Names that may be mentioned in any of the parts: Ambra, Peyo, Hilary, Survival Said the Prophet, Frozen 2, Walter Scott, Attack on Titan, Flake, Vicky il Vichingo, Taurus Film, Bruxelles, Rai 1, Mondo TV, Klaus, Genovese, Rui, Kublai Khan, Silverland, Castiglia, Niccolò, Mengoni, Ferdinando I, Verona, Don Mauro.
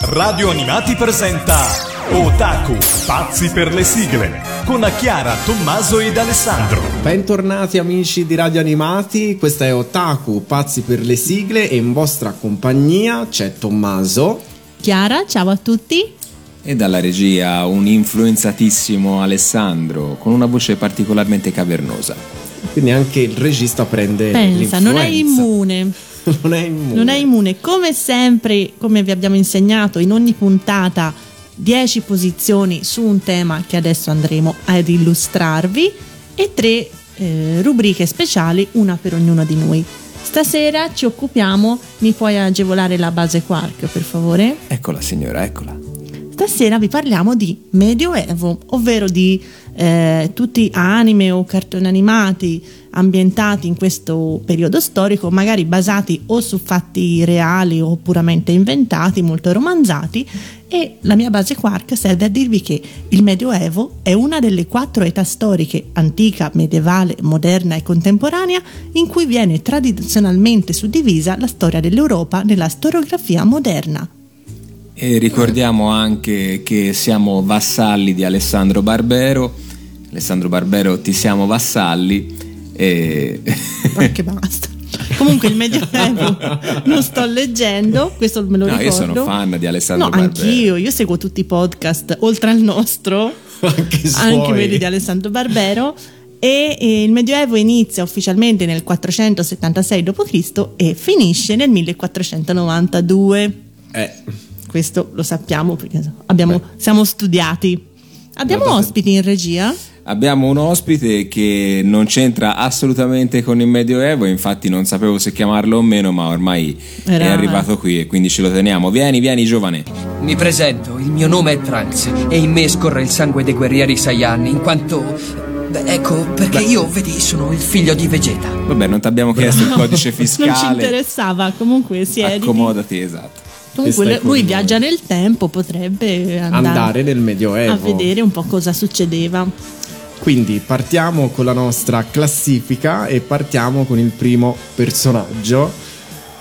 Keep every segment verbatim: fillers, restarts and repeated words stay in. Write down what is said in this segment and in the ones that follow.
Radio Animati presenta Otaku, pazzi per le sigle, con Chiara, Tommaso ed Alessandro. Bentornati amici di Radio Animati, questa è Otaku, pazzi per le sigle e in vostra compagnia c'è Tommaso. Chiara, ciao a tutti. E dalla regia un influenzatissimo Alessandro, con una voce particolarmente cavernosa. Quindi anche il regista prende Pensa, l'influenza. Non è immune. Non è immune. Non è immune. Come sempre, come vi abbiamo insegnato in ogni puntata, dieci posizioni su un tema che adesso andremo ad illustrarvi e tre eh, rubriche speciali, una per ognuno di noi. Stasera ci occupiamo, mi puoi agevolare la base Quark, per favore? Eccola signora, eccola. Stasera vi parliamo di Medioevo, ovvero di eh, tutti anime o cartoni animati ambientati in questo periodo storico, magari basati o su fatti reali o puramente inventati, molto romanzati, e la mia base Quark serve a dirvi che il Medioevo è una delle quattro età storiche, antica, medievale, moderna e contemporanea, in cui viene tradizionalmente suddivisa la storia dell'Europa nella storiografia moderna. E ricordiamo anche che siamo vassalli di Alessandro Barbero. Alessandro Barbero, ti siamo vassalli. E... anche basta. Comunque il Medioevo non sto leggendo, questo me lo no, ricordo. Io sono fan di Alessandro no, Barbero. Anch'io, io seguo tutti i podcast oltre al nostro, anche, anche quelli di Alessandro Barbero. E, e il Medioevo inizia ufficialmente nel quattrocentosettantasei dopo Cristo e finisce nel millequattrocentonovantadue. Eh. Questo lo sappiamo perché abbiamo, siamo studiati. Abbiamo Guarda, ospiti in regia? Abbiamo un ospite che non c'entra assolutamente con il Medioevo, infatti non sapevo se chiamarlo o meno, ma ormai Era, è arrivato qui e quindi ce lo teniamo. Vieni, vieni giovane. Mi presento, il mio nome è Trunks e in me scorre il sangue dei guerrieri Saiyan, in quanto... Beh, ecco, perché Beh. io, vedi, sono il figlio di Vegeta. Vabbè, non ti abbiamo chiesto no, il codice fiscale. Non ci interessava, comunque siediti. Accomodati, esatto. Comunque lui viaggia nel tempo, potrebbe andare, andare nel Medioevo a vedere un po' cosa succedeva. Quindi partiamo con la nostra classifica e partiamo con il primo personaggio,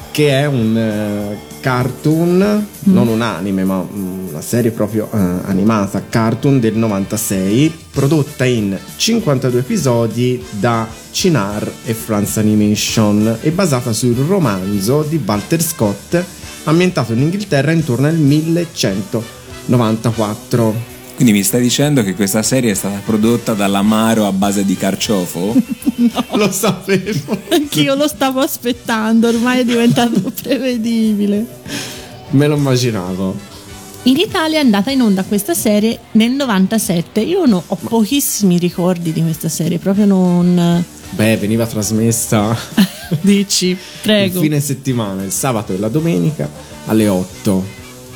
che è un uh, cartoon, mm. non un anime, ma una serie proprio uh, animata, cartoon del novantasei, prodotta in cinquantadue episodi da Cinar e France Animation e basata sul romanzo di Walter Scott, ambientato in Inghilterra intorno al millecentonovantaquattro. Quindi mi stai dicendo che questa serie è stata prodotta dall'amaro a base di carciofo? No, lo sapevo. Anch'io lo stavo aspettando, ormai è diventato prevedibile. Me lo immaginavo. In Italia è andata in onda questa serie nel novantasette. Io no, ho Ma... pochissimi ricordi di questa serie, proprio non... Beh, veniva trasmessa dici, prego, il fine settimana, il sabato e la domenica alle otto.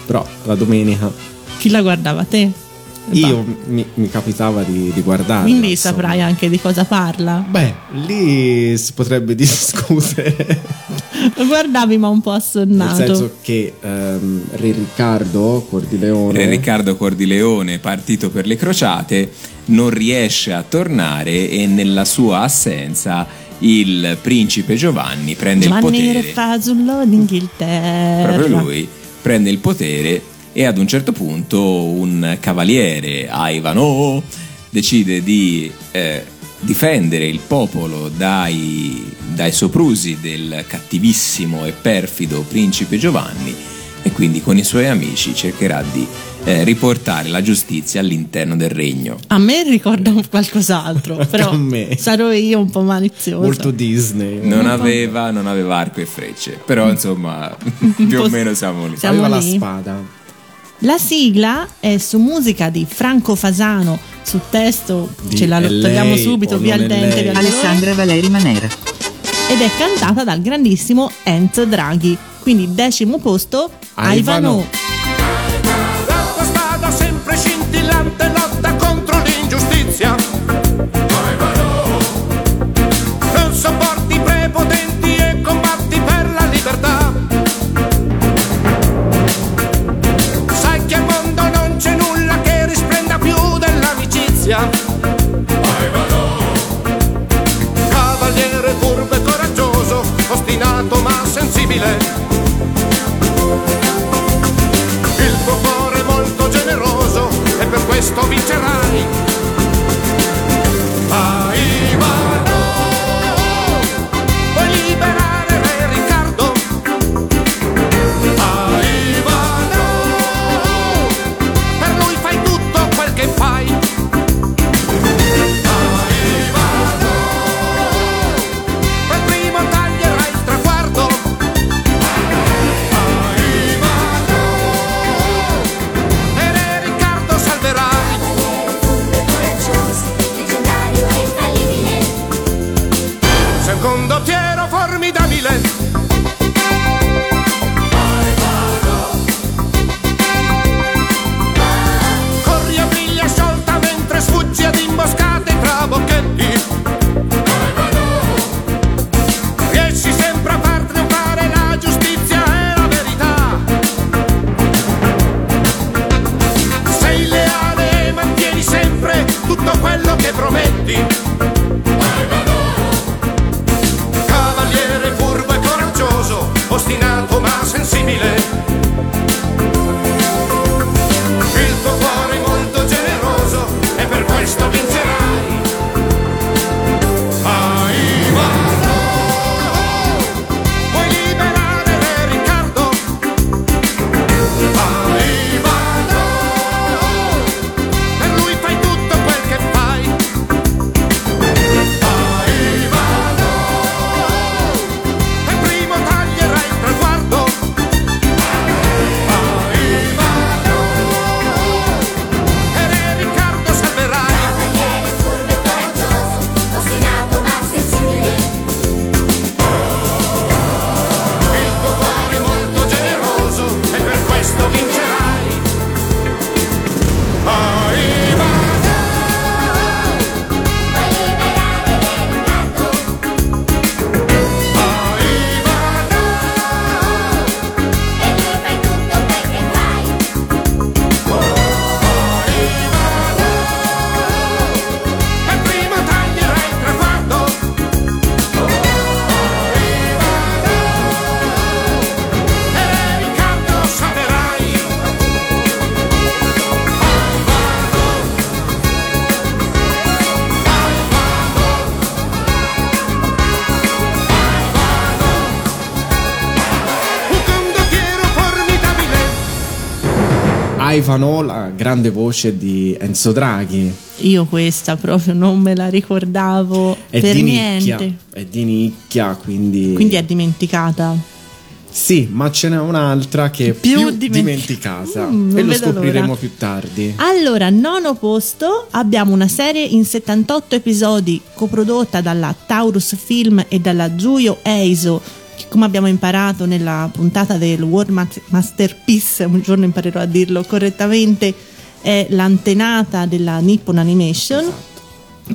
Però la domenica chi la guardava? Te? Io mi, mi capitava di, di guardarla. Quindi insomma, saprai anche di cosa parla. Beh, lì si potrebbe discutere. Lo guardavi ma un po' assonnato. Nel senso che um, Re Riccardo Cordileone Re Riccardo Cordileone, partito per le crociate, non riesce a tornare e nella sua assenza il principe Giovanni prende Giovanni il potere. Giovanni Re Fasullo d'Inghilterra. Proprio lui prende il potere. E ad un certo punto un cavaliere, Ivanhoe, decide di eh, difendere il popolo dai, dai soprusi del cattivissimo e perfido principe Giovanni e quindi con i suoi amici cercherà di eh, riportare la giustizia all'interno del regno. A me ricorda qualcos'altro, però sarò io un po' malizioso. Molto Disney. Non aveva, non aveva arco e frecce, però insomma più o meno siamo lì. Siamo aveva lì. La spada. La sigla è su musica di Franco Fasano, su testo di ce la togliamo subito, via al dente, via Alessandra Valeri Manera. Ed è cantata dal grandissimo Enzo Draghi. Quindi decimo posto, Ivanhoe. La tua spada sempre scintillante lotta contro l'ingiustizia. Non sopporti prepotenti e combatti per la libertà. Cavaliere furbo e coraggioso, ostinato ma sensibile. presto vincerai. Vai Ivanhoe, puoi liberare Re Riccardo. Vai Ivanhoe, per lui fai tutto quel che fai. Vai Ivanhoe, per primo taglierai il traguardo. Vai Ivanhoe, e Re Riccardo salverà. Leggendario e infallibile, sei un condottiero formidabile. Corri a briglia sciolta mentre sfuggi ad imboscate tra bocchetti. Riesci sempre a far trionfare la giustizia e la verità. Sei leale e mantieni sempre tutto quello che prometti. Cavaliere furbo e coraggioso, ostinato ma sensibile. Il tuo cuore è molto generoso e per questo vincerai. Vai Ivanhoe, puoi liberare Re Riccardo. Vai Ivanhoe, per lui fai tutto quel che fai. Vai Ivanhoe, per primo taglierai il traguardo. Vai Ivanhoe, e Re Riccardo salverai. Cavaliere furbo e coraggioso, ostinato ma sensibile. Il tuo cuore è molto generoso e per questo vincerai. Vai Ivanhoe, puoi liberare Re Riccardo. Vai Ivanhoe, per lui fai tutto quel che fai. Vai Ivanhoe, per primo taglierai il traguardo. Vai Ivanhoe, e Re Riccardo salverai. Un condottiero formidabile. Ivanhoe, la grande voce di Enzo Draghi. Io questa proprio non me la ricordavo È per di nicchia, niente. è di nicchia, quindi... Quindi è dimenticata. Sì, ma ce n'è un'altra che è più, Più dimentic- dimenticata Mm, non e lo vedo scopriremo l'ora. più tardi. Allora, nono posto, abbiamo una serie in settantotto episodi coprodotta dalla Taurus Film e dalla Giulio Eso, che come abbiamo imparato nella puntata del World Ma- Masterpiece, un giorno imparerò a dirlo correttamente, è l'antenata della Nippon Animation.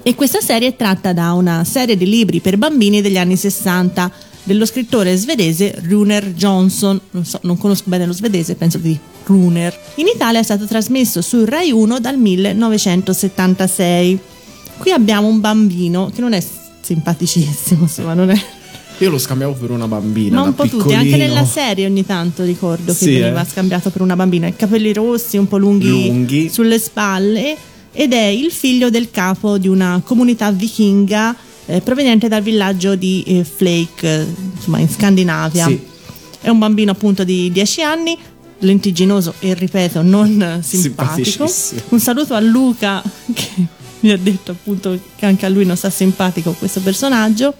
E questa serie è tratta da una serie di libri per bambini degli anni sessanta dello scrittore svedese Runer Johnson. Non so, non conosco bene lo svedese, penso di Runer. In Italia è stato trasmesso su Rai uno dal millenovecentosettantasei. Qui abbiamo un bambino che non è simpaticissimo, insomma, non è. Io lo scambiavo per una bambina. Ma un da po' tutti, anche piccolino. nella serie ogni tanto ricordo che Sì, veniva eh. scambiato per una bambina. I capelli rossi, un po' lunghi, Lunghi. sulle spalle, ed è il figlio del capo di una comunità vichinga eh, proveniente dal villaggio di eh, Flake, eh, insomma in Scandinavia. Sì. È un bambino appunto di dieci anni, lentigginoso e ripeto non eh, simpatico. Simpaticissimo. Un saluto a Luca che mi ha detto appunto che anche a lui non sta simpatico questo personaggio.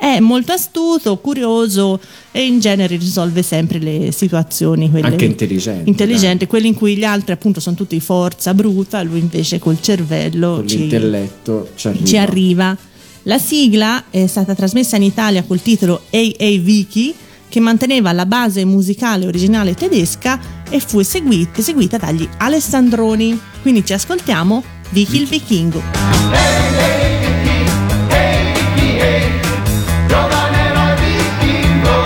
È molto astuto, curioso e in genere risolve sempre le situazioni quelle Anche intelligente. intelligenti, quelle in cui gli altri appunto sono tutti forza bruta, lui invece col cervello Con ci- l'intelletto ci arriva. ci arriva. La sigla è stata trasmessa in Italia col titolo Ehi Ehi Vicky, che manteneva la base musicale originale tedesca e fu esegui- eseguita dagli Alessandroni. Quindi ci ascoltiamo Vicky il Vichingo. Giovane eroe vichingo,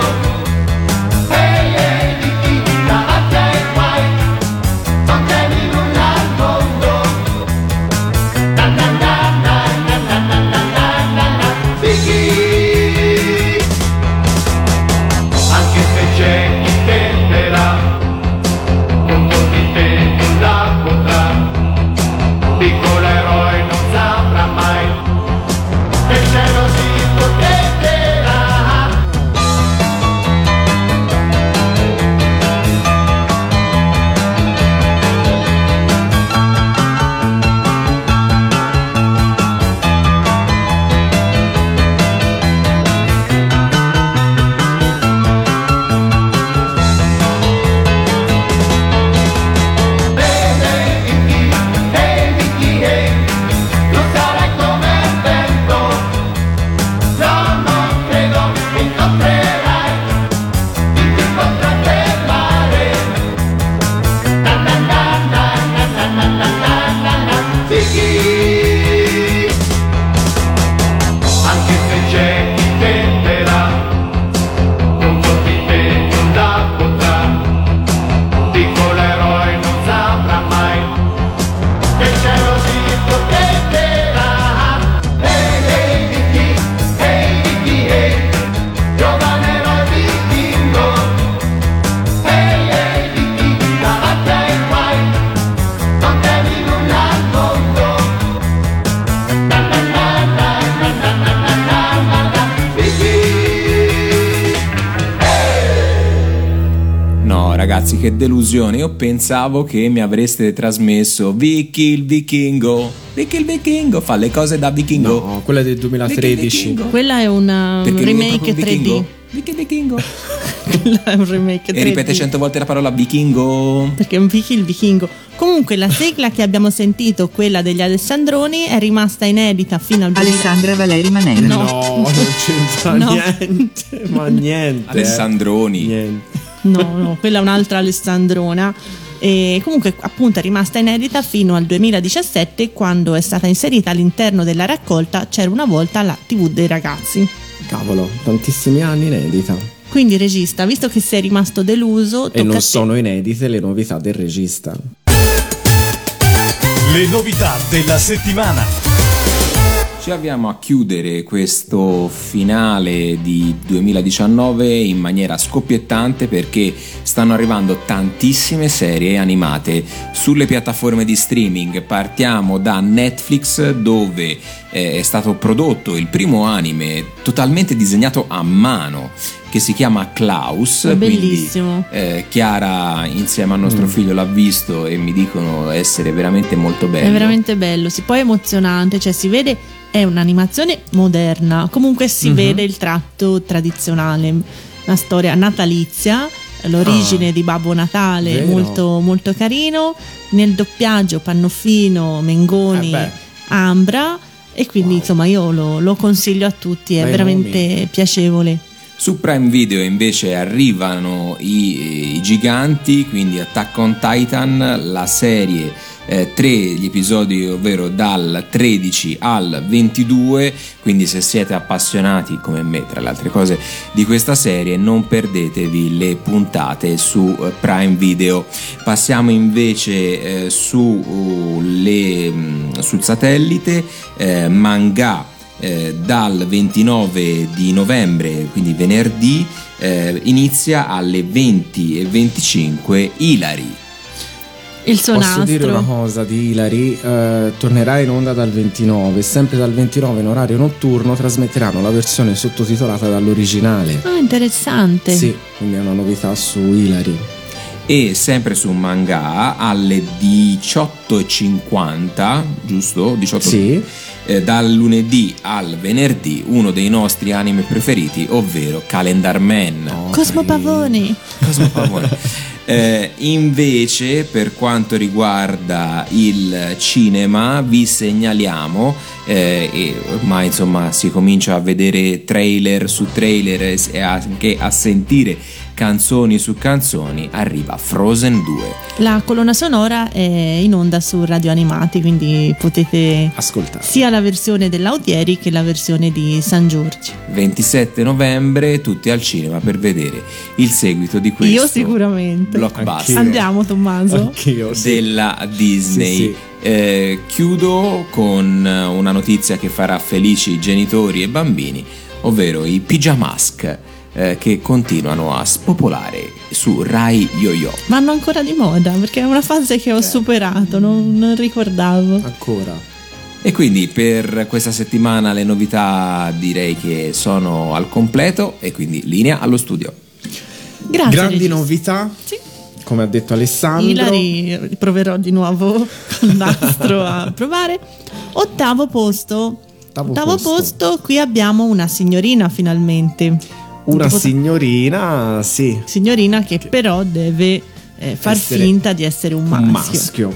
ehi ehi Vicky, davanti ai guai, non temi nulla al mondo. Na na na na na na na na na na, Vicky. Anche se c'è chi tenterà, contro di te nulla potrà, ragazzi, che delusione. Io pensavo che mi avreste trasmesso Vicky il Vichingo. Vicky il Vichingo fa le cose da vichingo. No, quella è del duemilatredici. Quella è una, un remake tre D. Vicky il Vichingo. Quella è un remake tre D. E ripete cento volte la parola vichingo. Perché è un Vicky il Vichingo. Comunque la sigla che abbiamo sentito, quella degli Alessandroni, è rimasta inedita fino al Alessandra Valeri Manera. No, no, non c'entra no. niente. Ma niente. Alessandroni. Niente. No, no, quella è un'altra Alessandrona. E comunque appunto è rimasta inedita fino al duemiladiciassette, quando è stata inserita all'interno della raccolta C'era una volta la tivù dei ragazzi. Cavolo, tantissimi anni inedita. Quindi regista, visto che sei rimasto deluso, e non sono inedite le novità del regista. Le novità della settimana. Ci avviamo a chiudere questo finale di duemiladiciannove in maniera scoppiettante, perché stanno arrivando tantissime serie animate sulle piattaforme di streaming. Partiamo da Netflix, dove è stato prodotto il primo anime totalmente disegnato a mano, che si chiama Klaus. Bellissimo. Quindi, eh, Chiara insieme al nostro mm. figlio l'ha visto e mi dicono essere veramente molto bello. È veramente bello, sì, poi è emozionante, cioè si vede, è un'animazione moderna, comunque si mm-hmm. vede il tratto tradizionale, una storia natalizia, l'origine ah, di Babbo Natale, vero. molto molto carino. Nel doppiaggio Pannofino, Mengoni, eh Ambra, e quindi wow. insomma io lo, lo consiglio a tutti, è Dai veramente nomi. piacevole. Su Prime Video invece arrivano i, i giganti, quindi Attack on Titan, la serie eh, tre, gli episodi ovvero dal tredici al ventidue, quindi se siete appassionati come me tra le altre cose di questa serie non perdetevi le puntate su eh, Prime Video. Passiamo invece eh, su, uh, le, mh, sul satellite eh, manga. Eh, dal ventinove di novembre, quindi venerdì, eh, inizia alle venti e venticinque Hilary. Il suo Posso nastro. dire una cosa di Hilary? Eh, tornerà in onda dal ventinove, sempre dal ventinove in orario notturno trasmetteranno la versione sottotitolata dall'originale. Ah, interessante. Sì, quindi è una novità su Hilary. E sempre su manga alle diciotto e cinquanta, giusto? diciotto Sì. Eh, dal lunedì al venerdì uno dei nostri anime preferiti, ovvero Calendar Man. Oh, Cosmo Pavone. Cosmo Pavone. Eh, invece per quanto riguarda il cinema vi segnaliamo eh, e ormai insomma si comincia a vedere trailer su trailer e anche a sentire canzoni su canzoni, arriva Frozen due. La colonna sonora è in onda su Radio Animati, quindi potete ascoltare sia la versione dell'Audieri che la versione di San Giorgio. ventisette novembre tutti al cinema per vedere il seguito di questo. Io sicuramente. Blockbuster. Andiamo Tommaso. Anch'io, sì. Della Disney. Sì, sì. Eh, chiudo con una notizia che farà felici genitori e bambini, ovvero i pigiamask. Eh, che continuano a spopolare su Rai Yo-Yo. Vanno ancora di moda, perché è una fase che ho eh. superato, non, non ricordavo ancora. E quindi per questa settimana le novità direi che sono al completo, e quindi linea allo studio. Grazie, grandi regista. novità, sì. Come ha detto Alessandro, Hilary proverò di nuovo il nastro a provare. Ottavo posto, ottavo, ottavo posto. posto qui abbiamo una signorina finalmente. Una tipo... signorina, sì. Signorina che, che però deve eh, far finta di essere un maschio. Un maschio.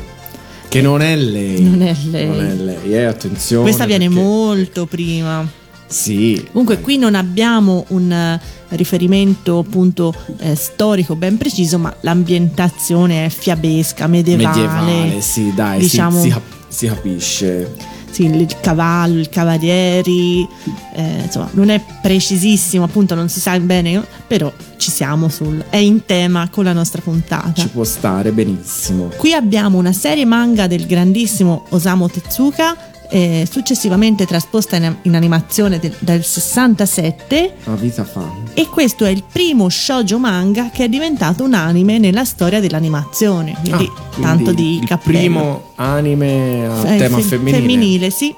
Che eh. non è lei. Non è lei. Non è lei, eh, attenzione. Questa viene perché... molto prima. Sì. Comunque vai. Qui non abbiamo un riferimento appunto eh, storico ben preciso, ma l'ambientazione è fiabesca, medievale. Medievale, sì, dai, diciamo... si, si, si capisce. Sì, il cavallo, il cavalieri, eh, insomma non è precisissimo, appunto non si sa bene, però ci siamo sul, è in tema con la nostra puntata. Ci può stare benissimo. Qui abbiamo una serie manga del grandissimo Osamu Tezuka, eh, successivamente trasposta in, in animazione del, del sessantasette. Una vita fa. E questo è il primo shoujo manga che è diventato un anime nella storia dell'animazione, quindi, ah, quindi tanto di il cappello. Primo anime a F- tema femminile. femminile sì.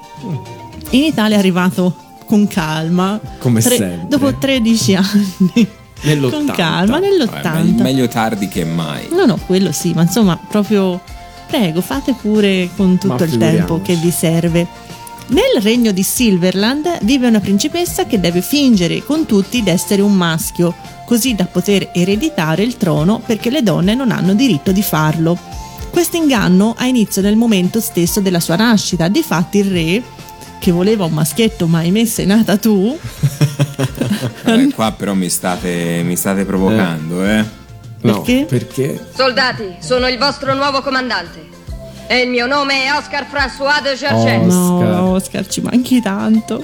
In Italia è arrivato con calma, come tre, sempre dopo tredici anni. nell'ottanta. Con calma, nell'ottanta. Vabbè, meglio tardi che mai. No, no, quello sì, ma insomma, proprio prego, fate pure con tutto il tempo che vi serve. Nel regno di Silverland vive una principessa che deve fingere con tutti d'essere un maschio, così da poter ereditare il trono, perché le donne non hanno diritto di farlo. Questo inganno ha inizio nel momento stesso della sua nascita, difatti il re, che voleva un maschietto ma ahimè sei nata tu. Vabbè, qua però mi state, mi state provocando, eh? Perché? No, perché? Soldati, sono il vostro nuovo comandante e il mio nome è Oscar François de Cherchens. No, Oscar, ci manchi tanto.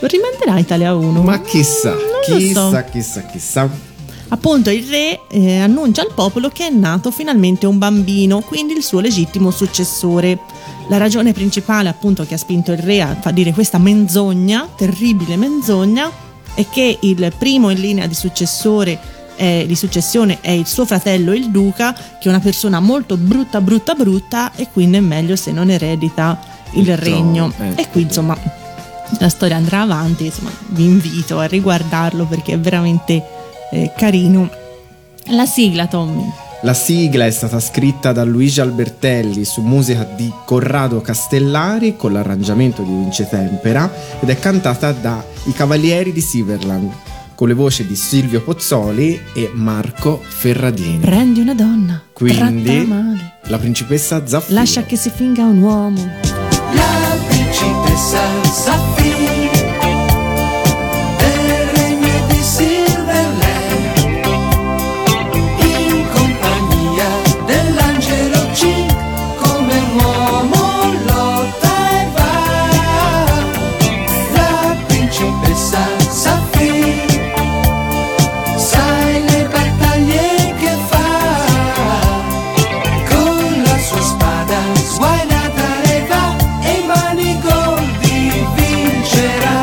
Lo rimanderà Italia uno? Ma chissà, mm, chissà, so. chissà, chissà. Appunto il re eh, annuncia al popolo che è nato finalmente un bambino, quindi il suo legittimo successore. La ragione principale appunto che ha spinto il re a far dire questa menzogna, terribile menzogna, è che il primo in linea di successore eh, di successione è il suo fratello il duca, che è una persona molto brutta brutta brutta e quindi è meglio se non eredita il, il regno. Eh. E qui insomma la storia andrà avanti, insomma vi invito a riguardarlo perché è veramente Eh, carino. La sigla, Tommy. La sigla è stata scritta da Luigi Albertelli su musica di Corrado Castellari con l'arrangiamento di Vince Tempera ed è cantata da I Cavalieri di Silverland con le voci di Silvio Pozzoli e Marco Ferradini. Prendi una donna, quindi male. La principessa Zaffiro. Lascia che si finga un uomo. La principessa Zaffiro. Spada sguainata le va e i mani gol di vincerà.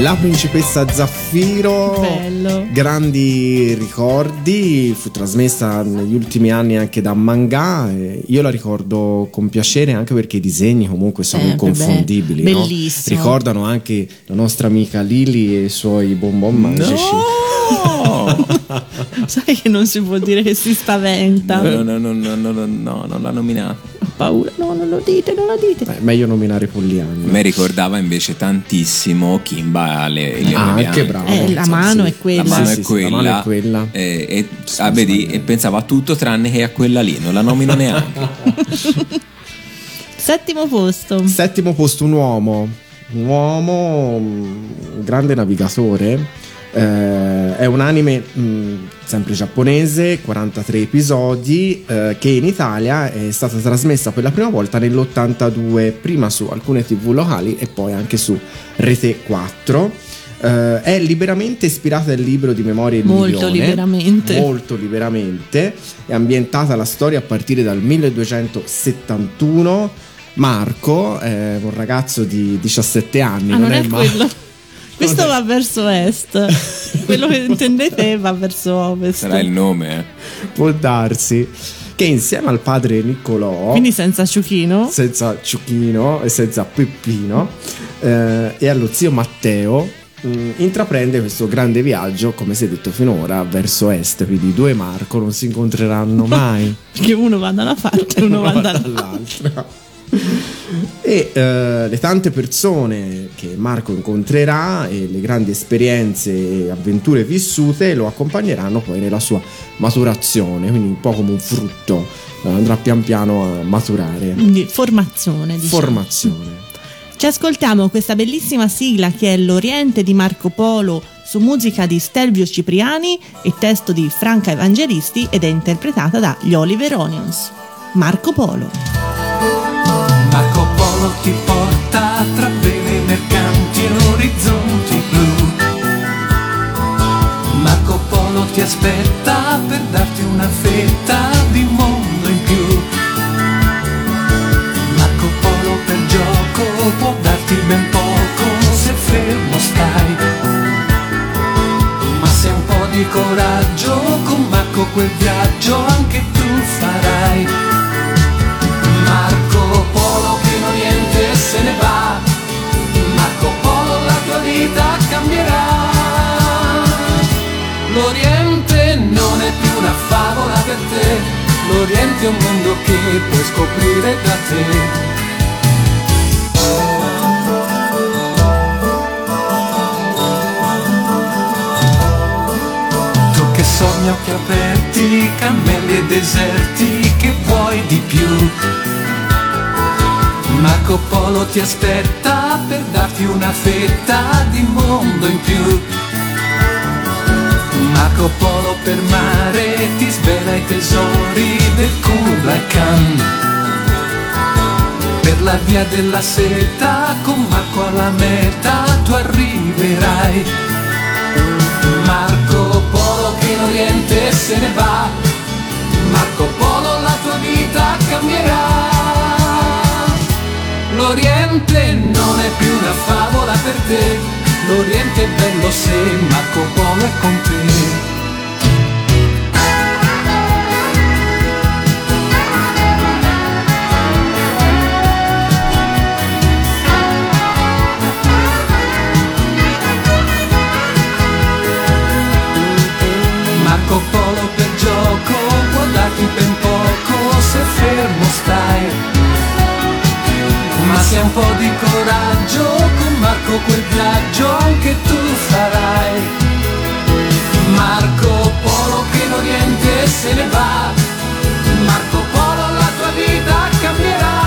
La principessa Zaffiro, bello, grandi ricordi, fu trasmessa negli ultimi anni anche da manga, io la ricordo con piacere anche perché i disegni comunque sono eh, inconfondibili, no? Ricordano anche la nostra amica Lili e i suoi bonbon magici. No! Sai che non si può dire che si spaventa. No, no, no, no, no, no, no, non l'ha nominata. Paura, no, non lo dite, non lo dite. Beh, meglio nominare Polliani. Me ricordava invece tantissimo Kimba le, le ah, anche bravo. Eh, la mano è quella. La mano è quella. E, e, ah, vedi, e pensavo a tutto tranne che a quella lì, non la nomino neanche. Settimo posto. Settimo posto, un uomo. Un uomo, un grande navigatore. Eh, è un anime mh, sempre giapponese, quarantatré episodi, eh, che in Italia è stata trasmessa per la prima volta nell'ottantadue, prima su alcune tv locali e poi anche su Rete quattro. Eh, è liberamente ispirata al libro di memorie di Milione, molto liberamente. molto liberamente è ambientata la storia a partire dal milleduecentosettantuno. Marco è un ragazzo di diciassette anni, ah, non, non è, è quello ma- questo va verso est, quello che intendete va verso ovest. Sarà il nome, eh? Può darsi. Che insieme al padre Niccolò, quindi senza Ciuchino, senza Ciuchino e senza Peppino, eh, e allo zio Matteo, mh, intraprende questo grande viaggio, come si è detto finora, verso est. Quindi i due Marco non si incontreranno mai perché uno va da una parte e uno, uno va dall'altra, dall'altra. E eh, le tante persone che Marco incontrerà e le grandi esperienze e avventure vissute lo accompagneranno poi nella sua maturazione, quindi un po' come un frutto andrà pian piano a maturare. Quindi formazione, diciamo. Formazione. Ci ascoltiamo questa bellissima sigla che è L'Oriente di Marco Polo, su musica di Stelvio Cipriani e testo di Franca Evangelisti, ed è interpretata dagli Oliver Onions. Marco Polo. Marco Polo ti porta tra vele mercanti e orizzonti blu. Marco Polo ti aspetta per darti una fetta di mondo in più. Marco Polo per gioco può darti ben poco se fermo stai, ma se un po' di coraggio con Marco quel viaggio anche tu farai. Marco Polo che in Oriente se ne va, Marco Polo la tua vita cambierà. L'Oriente non è più una favola per te, l'Oriente è un mondo che puoi scoprire da te. Tu che sogni occhi aperti, cammelli e deserti, che vuoi di più? Marco Polo ti aspetta per darti una fetta di mondo in più. Marco Polo per mare ti svela i tesori del Kublai Khan. Per la via della seta con Marco alla meta tu arriverai. Marco Polo che in Oriente se ne va, Marco Polo la tua vita cambierà. L'Oriente non è più una favola per te, l'Oriente è bello se Marco Polo è con te. Marco Polo per gioco può darti ben poco se fermo stai, ma se un po' di coraggio con Marco quel viaggio anche tu farai. Marco Polo che in Oriente se ne va, Marco Polo la tua vita cambierà.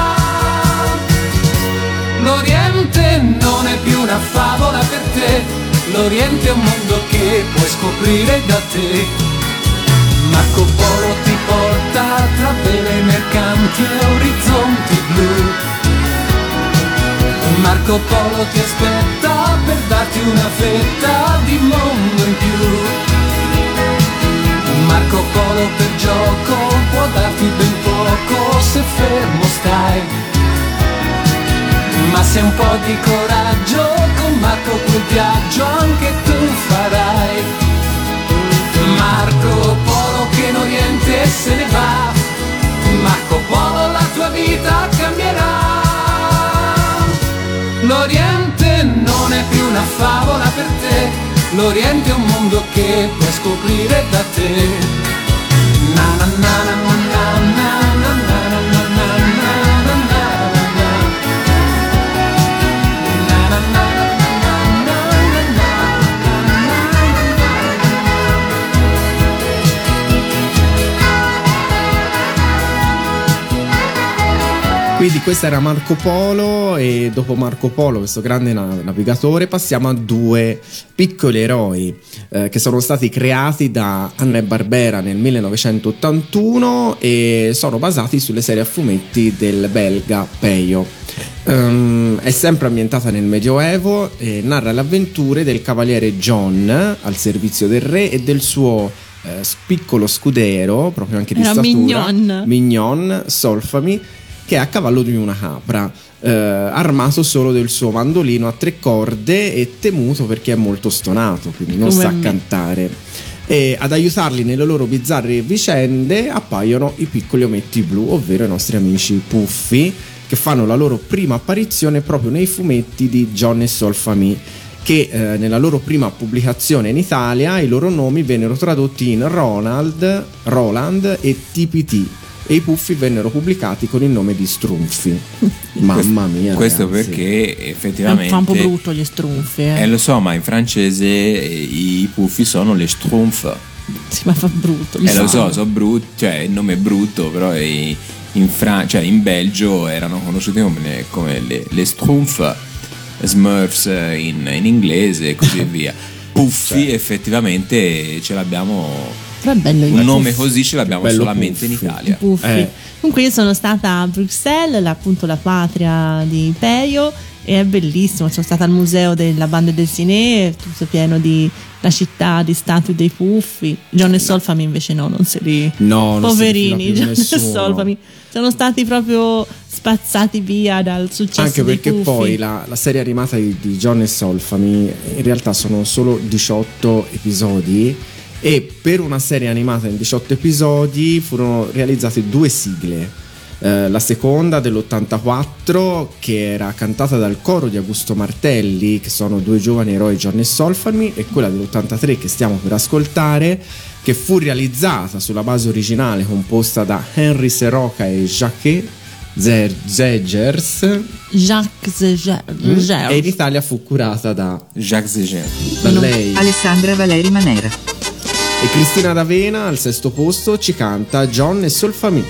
L'Oriente non è più una favola per te, l'Oriente è un mondo che puoi scoprire da te. Marco Polo ti porta tra vele mercanti e orizzonti blu. Marco Polo ti aspetta per darti una fetta di mondo in più. Marco Polo per gioco può darti ben poco se fermo stai, ma se un po' di coraggio con Marco puoi piacere. L'Oriente non è più una favola per te, l'Oriente è un mondo che puoi scoprire da te. Na na na na na na na na na na na na na na na. Quindi questo era Marco Polo, e dopo Marco Polo, questo grande navigatore, passiamo a due piccoli eroi eh, che sono stati creati da Hanna-Barbera nel millenovecentottantuno e sono basati sulle serie a fumetti del belga Peyo. Um, è sempre ambientata nel Medioevo e narra le avventure del cavaliere John al servizio del re e del suo eh, piccolo scudero, proprio anche di era statura, Mignon, Mignon Solfami, che è a cavallo di una capra, eh, armato solo del suo mandolino a tre corde e temuto perché è molto stonato, quindi non Come sa me. cantare. E ad aiutarli nelle loro bizzarre vicende appaiono i piccoli ometti blu, ovvero i nostri amici Puffy, che fanno la loro prima apparizione proprio nei fumetti di John e Solfami, che eh, nella loro prima pubblicazione in Italia i loro nomi vennero tradotti in Ronald, Roland e T P T, e i Puffi vennero pubblicati con il nome di Strunfi. Mamma mia, questo ragazzi. Perché effettivamente fa un po' brutto gli Strunfi, eh. eh lo so, ma in francese i Puffi sono le Strunf. Sì, ma fa brutto, eh, lo so, so brutto, cioè il nome è brutto, però è in Fran- cioè in Belgio erano conosciuti come, come le, le Strunf, Smurfs in, in inglese e così via. Puffi, cioè, effettivamente ce l'abbiamo. Bello, un nome Puffi. Così ce l'abbiamo solamente Puffi. In Italia. Eh. Comunque io sono stata a Bruxelles, appunto la patria di Peyo, e è bellissimo. Sono stata al museo della banda del Ciné, tutto pieno di la città di statue dei Puffi. John e Solfami invece no, non se li no, poverini. John e Solfami sono stati proprio spazzati via dal successo. Anche perché dei Puffi. Poi la, la serie animata di, di John e Solfami in realtà sono solo diciotto episodi. E per una serie animata in diciotto episodi furono realizzate due sigle, eh, la seconda dell'ottantaquattro che era cantata dal coro di Augusto Martelli, che sono due giovani eroi John e Solfami, e quella dell'ottantatré che stiamo per ascoltare, che fu realizzata sulla base originale composta da Henry Seroca e Jacques Zegers Jacques Zegers e in Italia fu curata da Jacques Zegers, da lei Alessandra Valeri Manera. E Cristina D'Avena al sesto posto ci canta John e Solfami.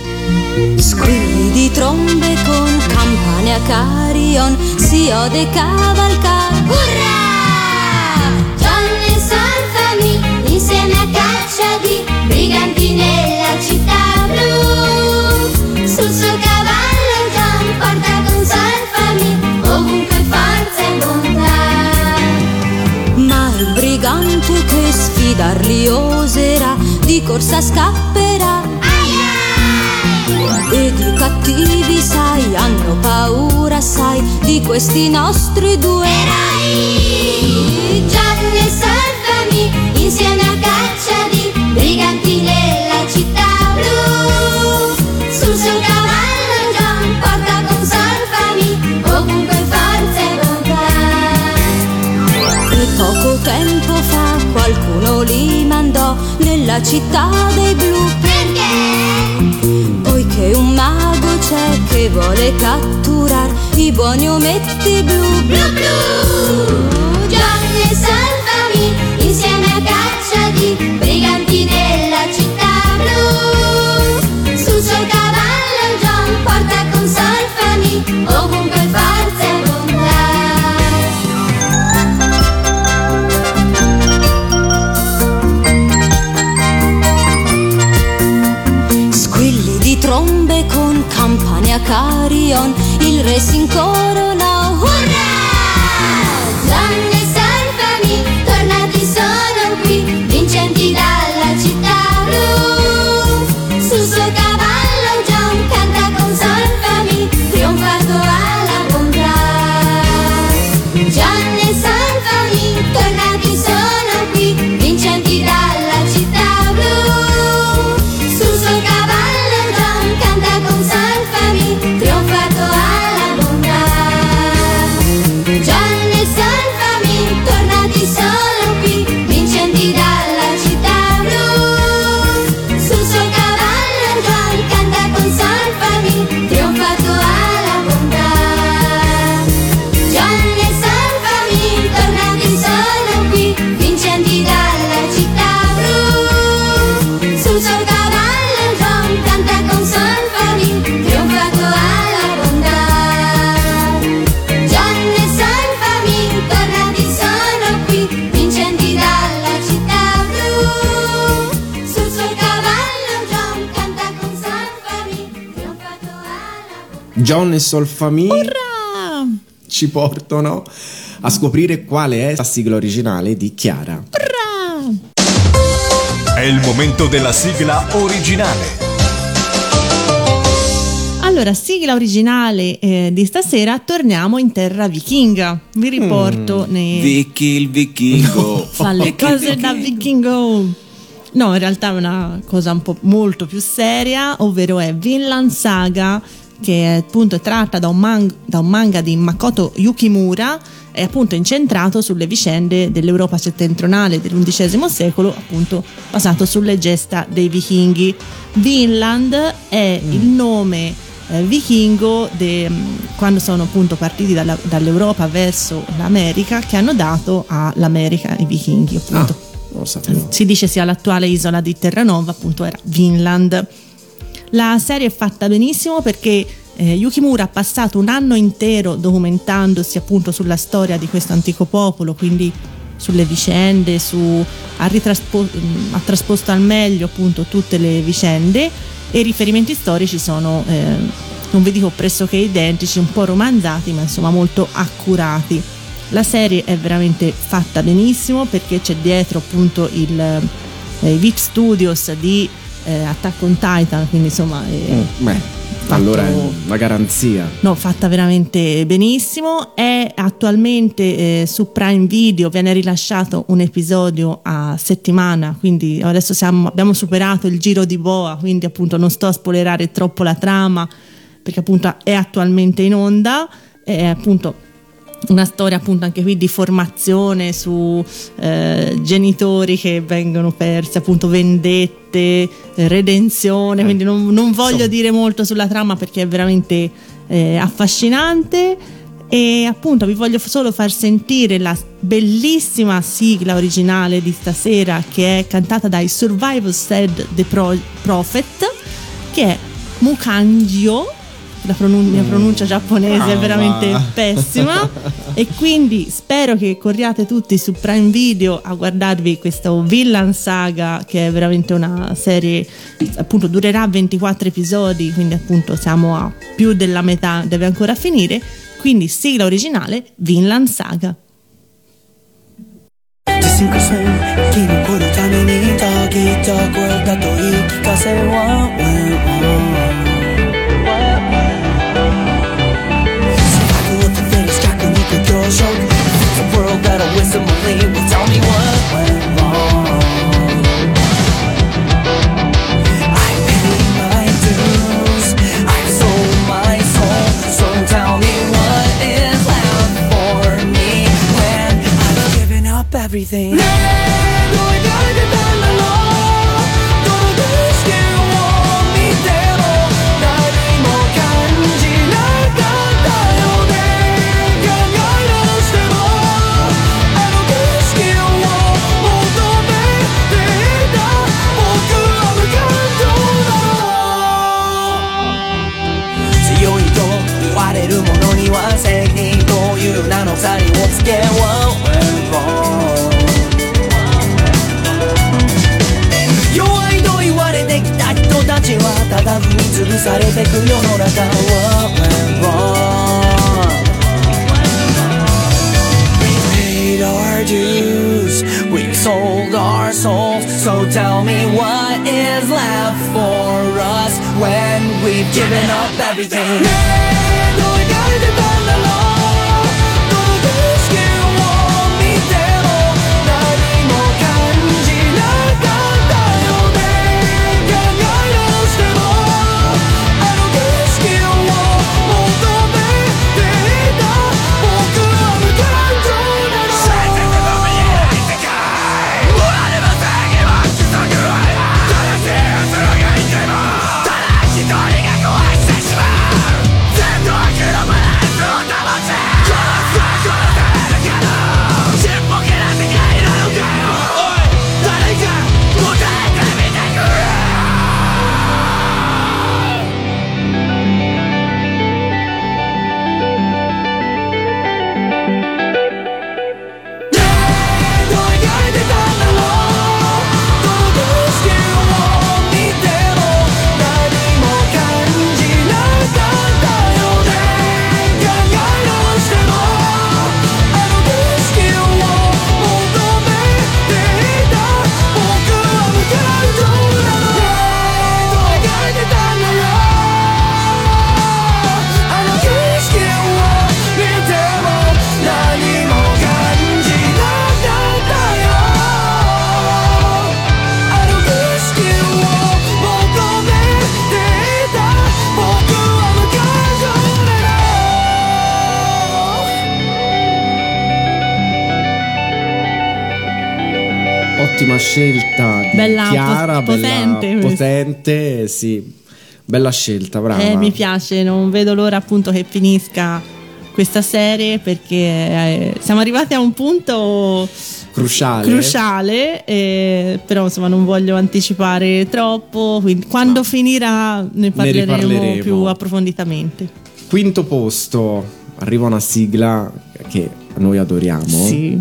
Squilli di trombe con campane a carion, si ode cavalca. Urrà! John e Solfami insieme a caccia di briganti nella città blu. Sul suo cavallo John porta con Solfami ovunque forza e bontà. Ma il brigante che sfidarli oserà, di corsa scapperà. Ai ai! Ed i cattivi, sai, hanno paura, sai, di questi nostri due eroi. John e Solfami, insieme a caccia di briganti nella città blu. Sul suo cavallo John porta con Solfami ovunque forza e bontà. Poco tempo fa qualcuno li mandò nella città dei blu. Perché? Poiché un mago c'è che vuole catturar i buoni ometti blu. Blu blu! John e Solfami insieme a caccia di briganti nella città blu. Sul suo cavallo John porta con Solfami ovunque forza e bontà. Trombe con campane a carion, il re si incoronò. Urrà! John e Sol Famille Urrà! Ci portano a scoprire qual è la sigla originale di Chiara. Urrà! È il momento della sigla originale. Allora, sigla originale eh, di stasera, torniamo in terra vichinga. Vi riporto mm, nei... Vicky il Vichingo. Fa le cose da vichingo. No, in realtà è una cosa un po' molto più seria, ovvero è Vinland Saga, che è appunto tratta da un, man- da un manga di Makoto Yukimura, è appunto incentrato sulle vicende dell'Europa settentrionale dell'undicesimo secolo, appunto basato sulle gesta dei vichinghi. Vinland è mm. il nome eh, vichingo de, quando sono appunto partiti dalla, dall'Europa verso l'America, che hanno dato all'America i vichinghi, appunto. Ah. Si dice sia l'attuale isola di Terranova, appunto era Vinland. La serie è fatta benissimo perché eh, Yukimura ha passato un anno intero documentandosi appunto sulla storia di questo antico popolo, quindi sulle vicende, su, ha, ritraspo, ha trasposto al meglio appunto tutte le vicende, e i riferimenti storici sono, eh, non vi dico pressoché identici, un po' romanzati, ma insomma molto accurati. La serie è veramente fatta benissimo perché c'è dietro appunto il eh, V I P Studios di eh, Attack on Titan, quindi insomma è mm, beh, fatto, allora è una garanzia. No, fatta veramente benissimo. È attualmente eh, su Prime Video, viene rilasciato un episodio a settimana, quindi adesso siamo, abbiamo superato il giro di boa, quindi appunto non sto a spoilerare troppo la trama perché appunto è attualmente in onda. È appunto una storia appunto anche qui di formazione su eh, genitori che vengono persi, appunto vendette, redenzione, eh, quindi non, non voglio so. dire molto sulla trama perché è veramente eh, affascinante, e appunto vi voglio solo far sentire la bellissima sigla originale di stasera, che è cantata dai Survival Said the Pro- Prophet, che è Mukangyo. La pronun- mia pronuncia giapponese è veramente pessima, e quindi spero che corriate tutti su Prime Video a guardarvi questo Vinland Saga, che è veramente una serie, appunto durerà ventiquattro episodi, quindi appunto siamo a più della metà, deve ancora finire, quindi sigla originale Vinland Saga. The world got a whistle, believe me, tell me what went wrong. I paid my dues, I sold my soul, so tell me what is left for me when I've given up everything. Giving up everything. ottima scelta di bella, chiara, po- potente, bella, potente, sì, bella scelta, brava. Eh, mi piace, non vedo l'ora appunto che finisca questa serie, perché eh, siamo arrivati a un punto cruciale, cruciale eh, però insomma non voglio anticipare troppo, quindi quando no. finirà ne parleremo, ne riparleremo più approfonditamente. Quinto posto, arriva una sigla che noi adoriamo, sì.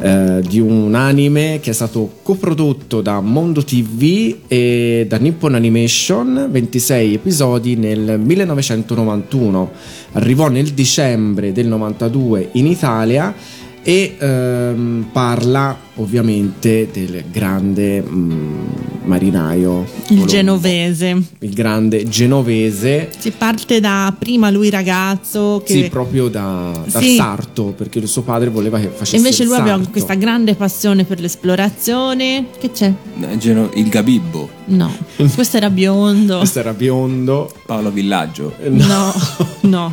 eh, di un anime che è stato coprodotto da Mondo T V e da Nippon Animation, ventisei episodi nel millenovecentonovantuno, arrivò nel dicembre del novantadue in Italia e ehm, parla ovviamente del grande mh, marinaio il Colombo, genovese, il grande genovese. Si parte da prima lui ragazzo che... sì, proprio da, da sì. sarto, perché il suo padre voleva che facesse, invece lui sarto. Aveva questa grande passione per l'esplorazione. Che c'è? Il Gabibbo? No, questo era biondo. Questo era biondo. Paolo Villaggio? No, no, no, no,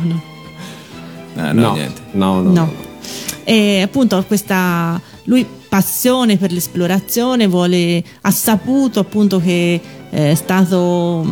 no, no, niente. no, no, no. no. E appunto questa lui passione per l'esplorazione, vuole, ha saputo appunto che è stato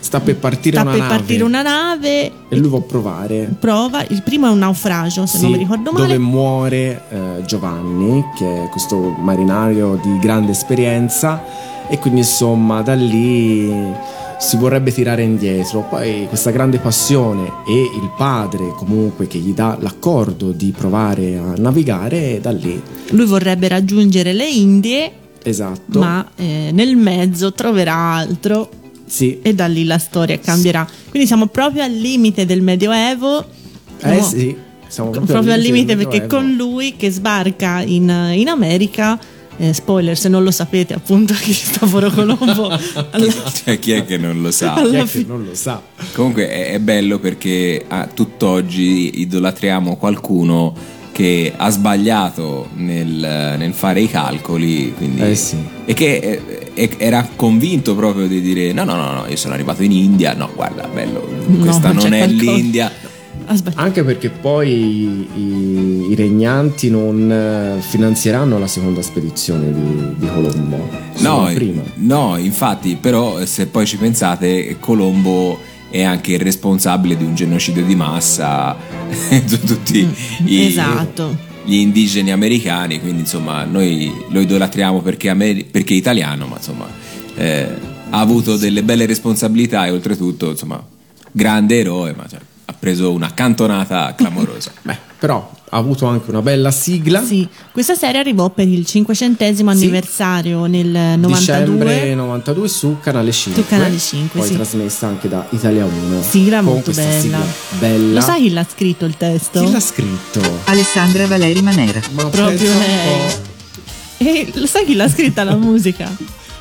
sta per partire, sta una, per nave. partire una nave e, e lui vuole provare prova, il primo è un naufragio, se sì, non mi ricordo male, dove muore eh, Giovanni, che è questo marinaio di grande esperienza, e quindi insomma da lì si vorrebbe tirare indietro. Poi questa grande passione e il padre comunque che gli dà l'accordo di provare a navigare, e da lì lui vorrebbe raggiungere le Indie, esatto, ma eh, nel mezzo troverà altro, sì, e da lì la storia cambierà, sì. Quindi siamo proprio al limite del Medioevo, eh sì, siamo proprio, proprio al limite, al limite perché con lui che sbarca in, in America. Eh, spoiler, se non lo sapete, appunto, Cristoforo Colombo. Alla... cioè, chi è che non lo sa? Chi è che non lo sa? Comunque è, è bello perché a tutt'oggi idolatriamo qualcuno che ha sbagliato nel, nel fare i calcoli, quindi, eh sì. e che è, è, era convinto proprio di dire: no, no, no, no, io sono arrivato in India. No, guarda, bello, questa no, non è qualcosa. L'India. Anche perché poi i, i regnanti non finanzieranno la seconda spedizione di, di Colombo. No, prima. No, infatti, però se poi ci pensate, Colombo è anche il responsabile di un genocidio di massa su tutti i, esatto. gli indigeni americani, quindi insomma noi lo idolatriamo perché, amer- perché è italiano, ma insomma eh, ha avuto delle belle responsabilità e oltretutto insomma grande eroe, ma cioè, ha preso una cantonata clamorosa. Beh, però ha avuto anche una bella sigla. Sì, questa serie arrivò per il cinquecentesimo sì. anniversario nel novantadue. Dicembre novantadue su Canale cinque. Su Canale cinque, poi sì. trasmessa anche da Italia uno. Sigla con molto bella. Sigla bella. Lo sai chi l'ha scritto il testo? Chi l'ha scritto? Alessandra Valeri Manera. Ma proprio lei. E lo sai chi l'ha scritta la musica?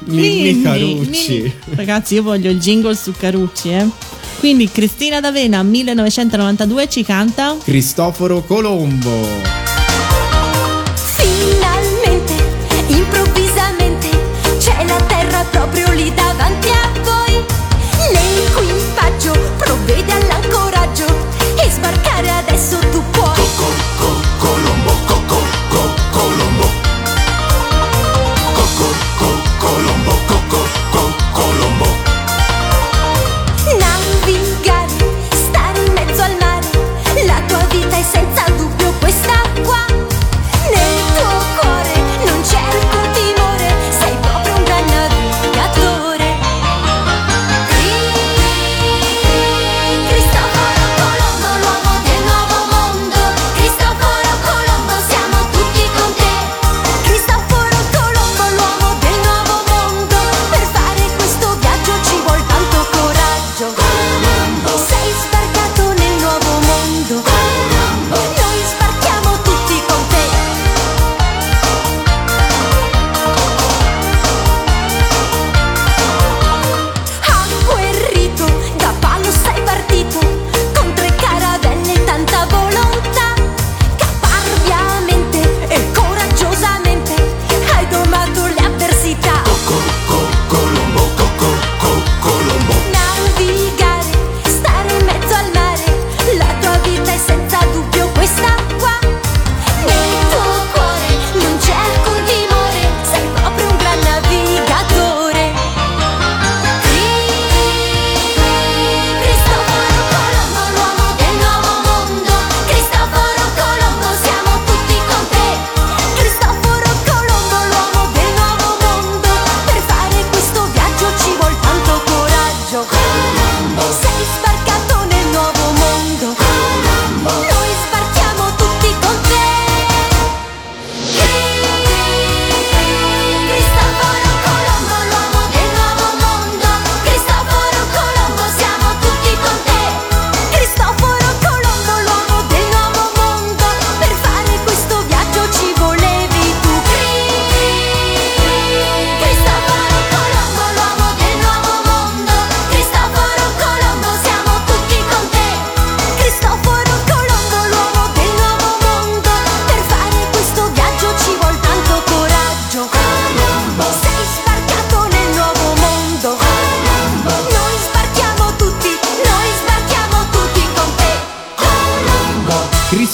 Mimmi Carucci. Mimmi. Ragazzi, io voglio il jingle su Carucci, eh. Quindi Cristina D'Avena millenovecentonovantadue ci canta Cristoforo Colombo. Finalmente, improvvisamente, c'è la terra proprio lì davanti a voi. L'equipaggio provvede all'ancoraggio e sbarcare adesso tu puoi. Coco, Colombo, Coco, Colombo. Coco, Colombo, Coco, Colombo. Navigare, stare in mezzo al mare, la tua vita è senza dubbio questa.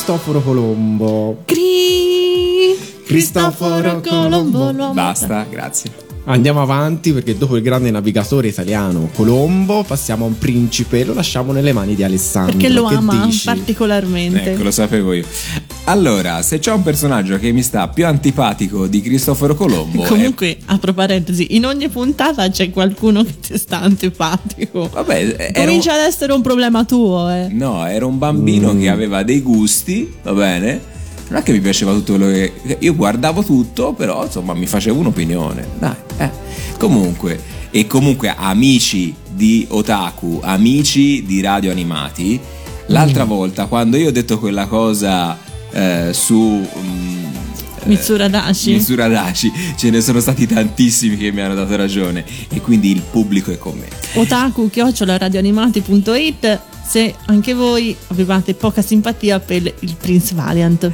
Cristoforo Colombo. Cri... Cristoforo Colombo. Basta, grazie. Andiamo avanti, perché dopo il grande navigatore italiano Colombo passiamo a un principe e lo lasciamo nelle mani di Alessandro. Perché lo che ama dici? particolarmente. Ecco, lo sapevo io. Allora, se c'è un personaggio che mi sta più antipatico di Cristoforo Colombo... Comunque, è... apro parentesi, in ogni puntata c'è qualcuno che ti sta antipatico. Vabbè, comincia un... ad essere un problema tuo, eh. No, era un bambino mm. che aveva dei gusti, va bene... Non è che mi piaceva tutto quello che... Io guardavo tutto, però insomma mi facevo un'opinione. Dai, eh. Comunque, e comunque amici di Otaku, amici di Radio Animati, l'altra mm. volta quando io ho detto quella cosa eh, su... Mh, Mitsuradashi. Eh, Mitsuradashi, ce ne sono stati tantissimi che mi hanno dato ragione e quindi il pubblico è con me. Otaku chiocciola radioanimati punto it se anche voi avevate poca simpatia per il Prince Valiant.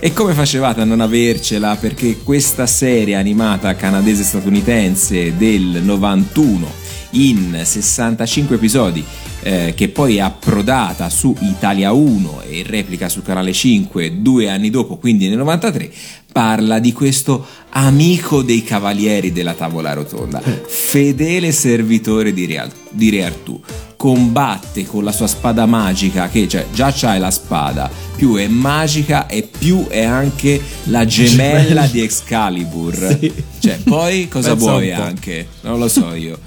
E come facevate a non avercela? Perché questa serie animata canadese-statunitense del novantuno in sessantacinque episodi, eh, che poi è approdata su Italia uno e replica sul canale cinque due anni dopo, quindi nel novantatré, parla di questo amico dei cavalieri della tavola rotonda, fedele servitore di Re, di Re Artù. Combatte con la sua spada magica, che cioè già c'hai la spada, più è magica e più è anche la gemella, gemella. di Excalibur, sì. Cioè poi cosa vuoi anche? Non lo so io.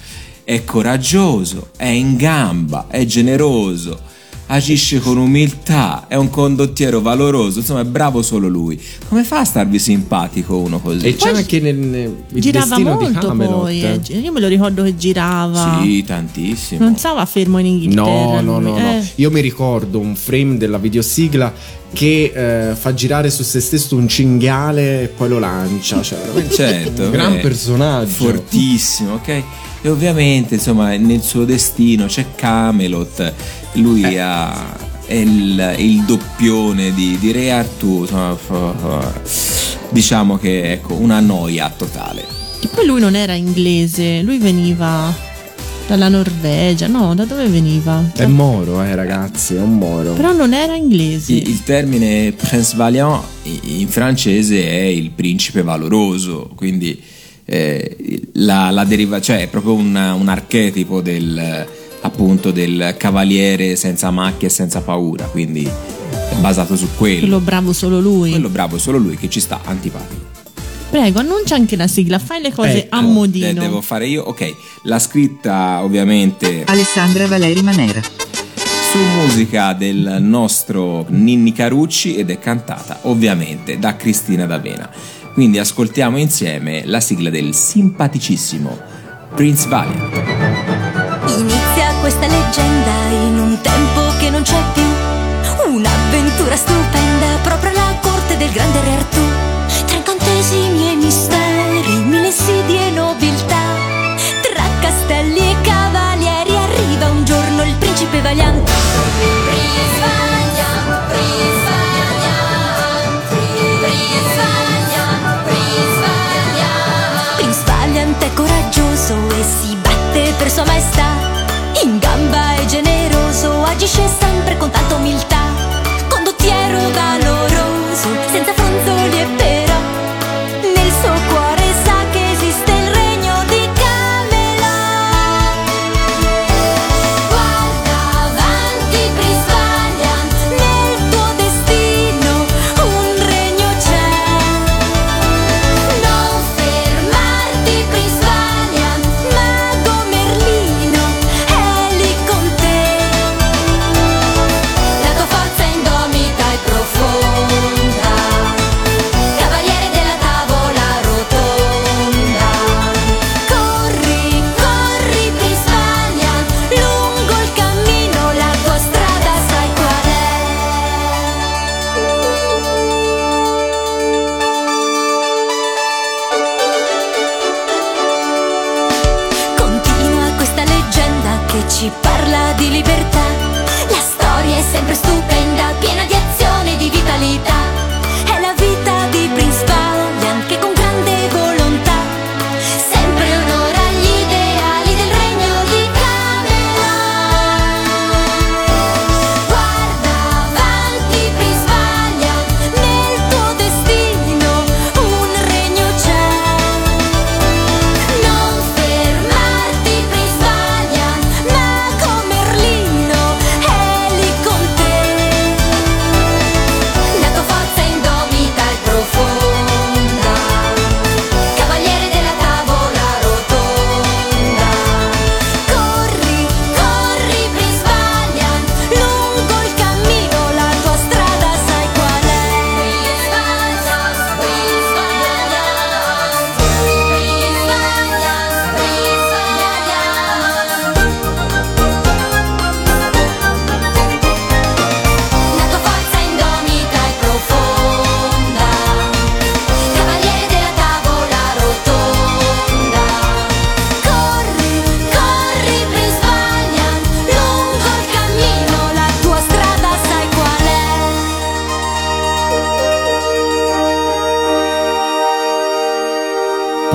È coraggioso, è in gamba, è generoso, agisce con umiltà, è un condottiero valoroso, insomma è bravo solo lui. Come fa a starvi simpatico uno così? E c'è anche nel, nel il girava destino molto di Camelot. Poi, eh. Io me lo ricordo che girava. Sì, tantissimo. Non stava fermo in Inghilterra. No, no, no, eh. no. Io mi ricordo un frame della videosigla che eh, fa girare su se stesso un cinghiale e poi lo lancia, cioè veramente certo, un gran personaggio, fortissimo, ok? E ovviamente, insomma, nel suo destino c'è Camelot, lui eh. ha il, il doppione di, di Re Artù, diciamo che ecco, una noia totale. E poi lui non era inglese, lui veniva dalla Norvegia, no, da dove veniva? È moro, eh ragazzi, è un moro. Però non era inglese. Il, il termine Prince Valiant in francese è il principe valoroso, quindi eh, la, la deriva, cioè è proprio una, un archetipo del, appunto, del cavaliere senza macchie e senza paura, quindi è basato su quello. Quello bravo solo lui. Quello bravo solo lui che ci sta antipatico. Prego, annuncia anche la sigla, fai le cose ecco, a modino. De- devo fare io? Ok, la scritta ovviamente Alessandra Valeri Manera, su musica del nostro Ninni Carucci, ed è cantata ovviamente da Cristina D'Avena. Quindi ascoltiamo insieme la sigla del simpaticissimo Prince Valiant. Inizia questa leggenda in un tempo che non c'è più, un'avventura stupenda proprio alla corte del grande Re Artù. Miei misteri, mille sidi e nobiltà, tra castelli e cavalieri arriva un giorno il principe Valiant. Prince Valiant, Prince Valiant, Prince Valiant, Prince Valiant. Prince Valiant è coraggioso e si batte per sua maestà, in gamba è generoso, agisce sempre con tanta umiltà, condottiero valoroso, senza fronzoli e peli. Bye.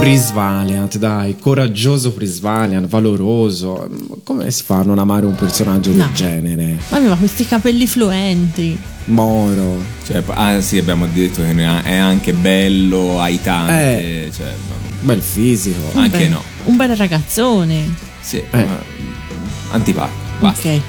Prisvaliant, dai, coraggioso Prisvaliant, valoroso. Come si fa a non amare un personaggio no. del genere? Ma aveva questi capelli fluenti, moro, cioè, anzi abbiamo detto che è anche bello, aitante, eh, cioè, bel fisico, un anche bel, no un bel ragazzone, sì, eh. antipatico, ok.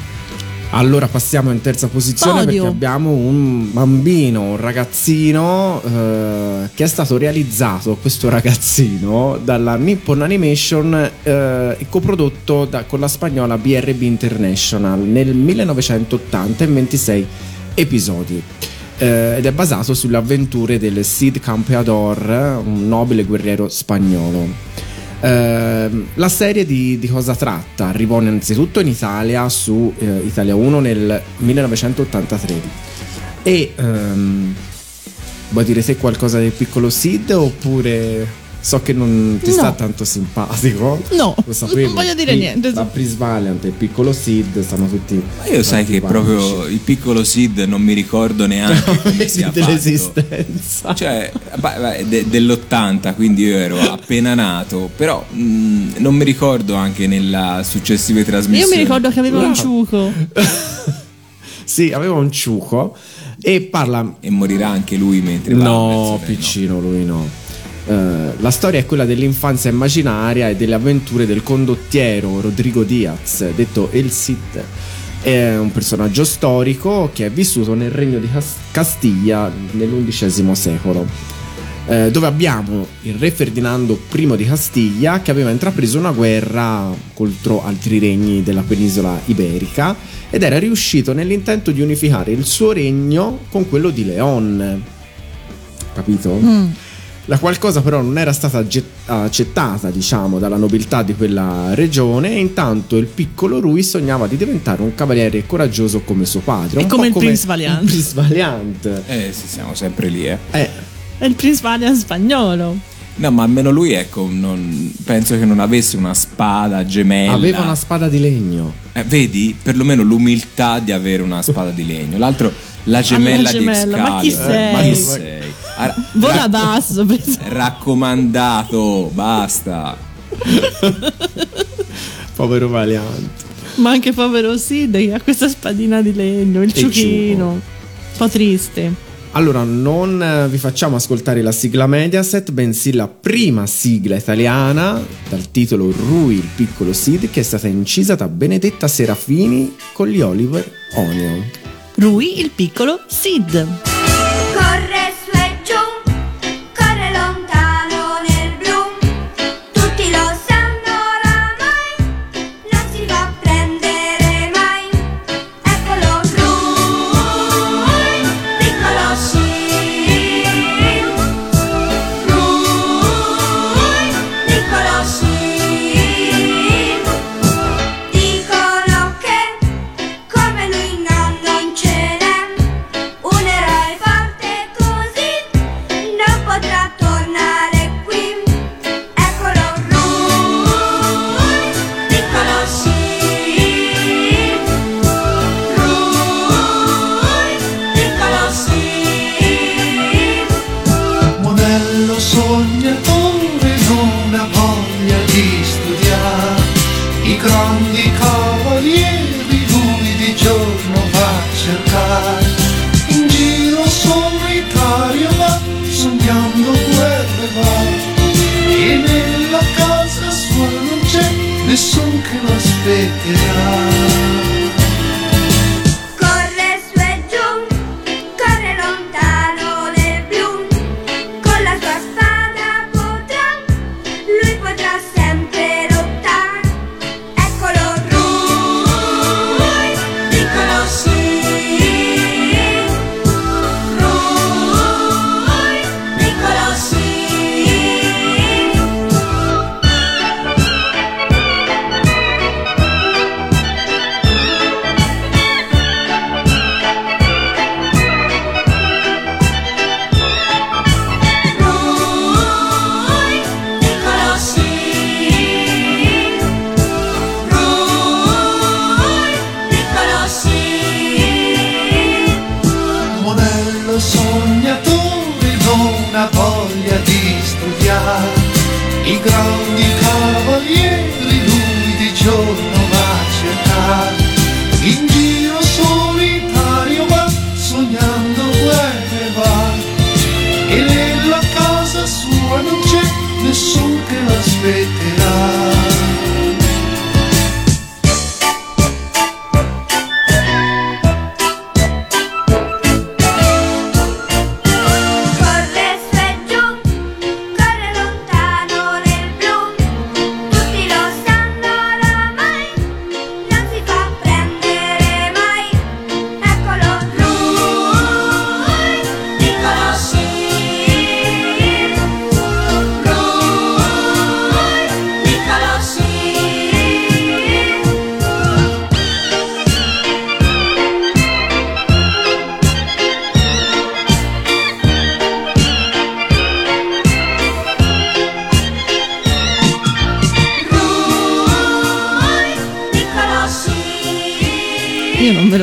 Allora passiamo in terza posizione, Podio. Perché abbiamo un bambino, un ragazzino eh, che è stato realizzato, questo ragazzino, dalla Nippon Animation eh, coprodotto da, con la spagnola B R B International nel millenovecentottanta in ventisei episodi eh, ed è basato sulle avventure del Cid Campeador, un nobile guerriero spagnolo. Uh, la serie di, di cosa tratta? Arrivò innanzitutto in Italia su uh, Italia uno nel millenovecentottantatré. E um, vuoi dire te qualcosa del piccolo Sid? Oppure so che non ti no. sta tanto simpatico. No, lo sapevo. Non voglio dire P- niente. Da Prisvaliant e il piccolo Sid stanno tutti. Ma io sai che banci. Proprio il piccolo Sid non mi ricordo neanche come sia dell'esistenza. Cioè, de- dell'ottanta, quindi io ero appena nato. Però mh, non mi ricordo anche nella successive trasmissioni. Io mi ricordo che aveva wow. un ciuco. Sì, aveva un ciuco. E parla. E morirà anche lui mentre va. No, piccino, no. lui no. Uh, la storia è quella dell'infanzia immaginaria e delle avventure del condottiero Rodrigo Diaz, detto El Cid. È un personaggio storico che è vissuto nel regno di Castiglia nell'undicesimo secolo, uh, dove abbiamo il re Ferdinando I di Castiglia che aveva intrapreso una guerra contro altri regni della penisola iberica ed era riuscito nell'intento di unificare il suo regno con quello di Leon. Capito? Mm. La qualcosa però non era stata accettata, diciamo, dalla nobiltà di quella regione e intanto il piccolo Rui sognava di diventare un cavaliere coraggioso come suo padre. E un come po' il Prince Valiant. Prince Valiant. Eh sì, siamo sempre lì, eh. eh. È il Prince Valiant spagnolo. No, ma almeno lui, ecco, non, penso che non avesse una spada gemella. Aveva una spada di legno. Eh, vedi, perlomeno l'umiltà di avere una spada di legno. L'altro, la gemella, gemella. di Excalibur. Ma chi sei? Eh, ma chi sei? Ra- Vola basso, raccomandato, basta. Povero Valiant. Ma anche povero Sid che ha questa spadina di legno, il ciuchino. Un po' triste. Allora, non vi facciamo ascoltare la sigla Mediaset, bensì la prima sigla italiana dal titolo Rui, il piccolo Sid, che è stata incisa da Benedetta Serafini con gli Oliver Onion. Rui, il piccolo Sid. I grandi cavalieri lui di giorno va a cercare, in giro solitario va sognando guerre va, e nella casa sua non c'è nessun che l'aspetterà.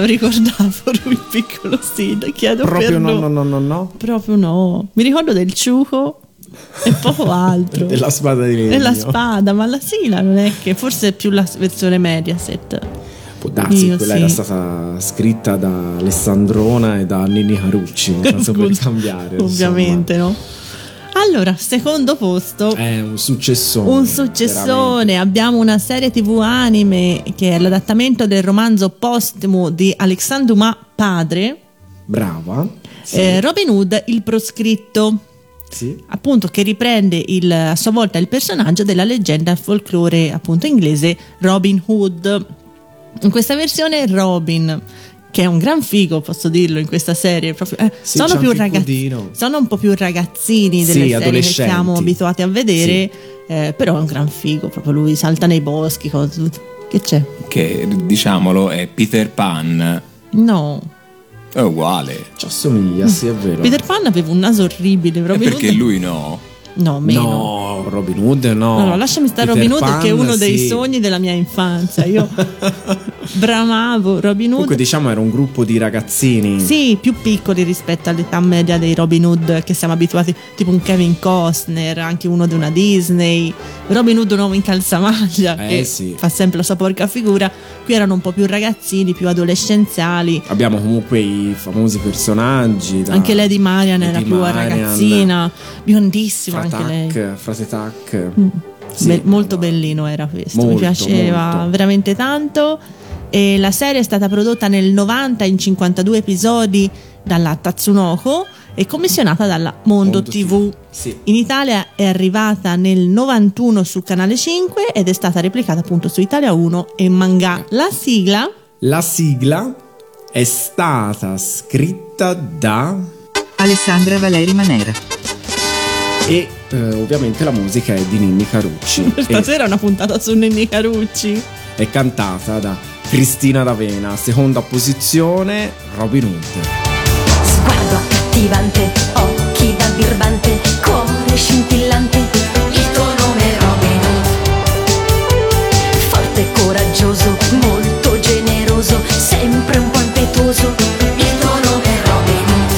Ricordavo Rui piccolo, sì, chiedo proprio per no, no, no, no, no, proprio no. Mi ricordo del ciuco e poco altro. Della spada di legno. Della spada, ma la sigla non è che forse è più la versione Mediaset. Può darsi, io, quella sì. Era stata scritta da Alessandrona e da Nini Carucci, non tanto per cambiare. Ovviamente, insomma. No. Allora, secondo posto è un successone. Un successone, veramente. Abbiamo una serie tivù anime che è l'adattamento del romanzo postumo di Alexandre Dumas padre. Brava. Sì. Eh, Robin Hood il proscritto. Sì. Appunto, che riprende il, a sua volta il personaggio della leggenda folklore appunto inglese Robin Hood. In questa versione Robin, che è un gran figo, posso dirlo, in questa serie proprio, eh, sì, sono più ragazzi, sono un po' più ragazzini delle sì, serie che siamo abituati a vedere, sì. eh, però è un gran figo, proprio lui salta nei boschi, cosa, che c'è? Che diciamolo è Peter Pan. No. È uguale. Ci assomiglia, sì, è vero. Peter Pan aveva un naso orribile, proprio. Perché Hood... lui no. No, meno. No, Robin Hood no. No, no, lasciami stare Peter Robin Hood Pan, che è uno sì. dei sogni della mia infanzia. Io bramavo Robin Hood. Comunque diciamo era un gruppo di ragazzini. Sì, più piccoli rispetto all'età media dei Robin Hood che siamo abituati, tipo un Kevin Costner, anche uno di una Disney. Robin Hood un uomo in calzamaglia eh, che sì. fa sempre la sua porca figura. Qui erano un po' più ragazzini, più adolescenziali. Abbiamo comunque i famosi personaggi da... Anche Lady Marian Lady era più Marian. Ragazzina, biondissima. Tac, frase tac mm. sì, Be- molto no. bellino era questo, molto, mi piaceva molto. Veramente tanto. E la serie è stata prodotta nel novanta in cinquantadue episodi dalla Tatsunoko e commissionata dalla Mondo, Mondo tivù, tivù. Sì. In Italia è arrivata nel novantuno su Canale cinque ed è stata replicata appunto su Italia uno e manga. La sigla La sigla è stata scritta da Alessandra Valeri Manera e eh, ovviamente la musica è di Ninni Carucci. Stasera è una puntata su Ninni Carucci. È cantata da Cristina D'Avena. Seconda posizione Robin Hood. Sguardo accattivante, occhi da birbante, cuore scintillante, il tuo nome è Robin Hood. Forte e coraggioso, molto generoso, sempre un po' impetuoso, il tuo nome è Robin Hood.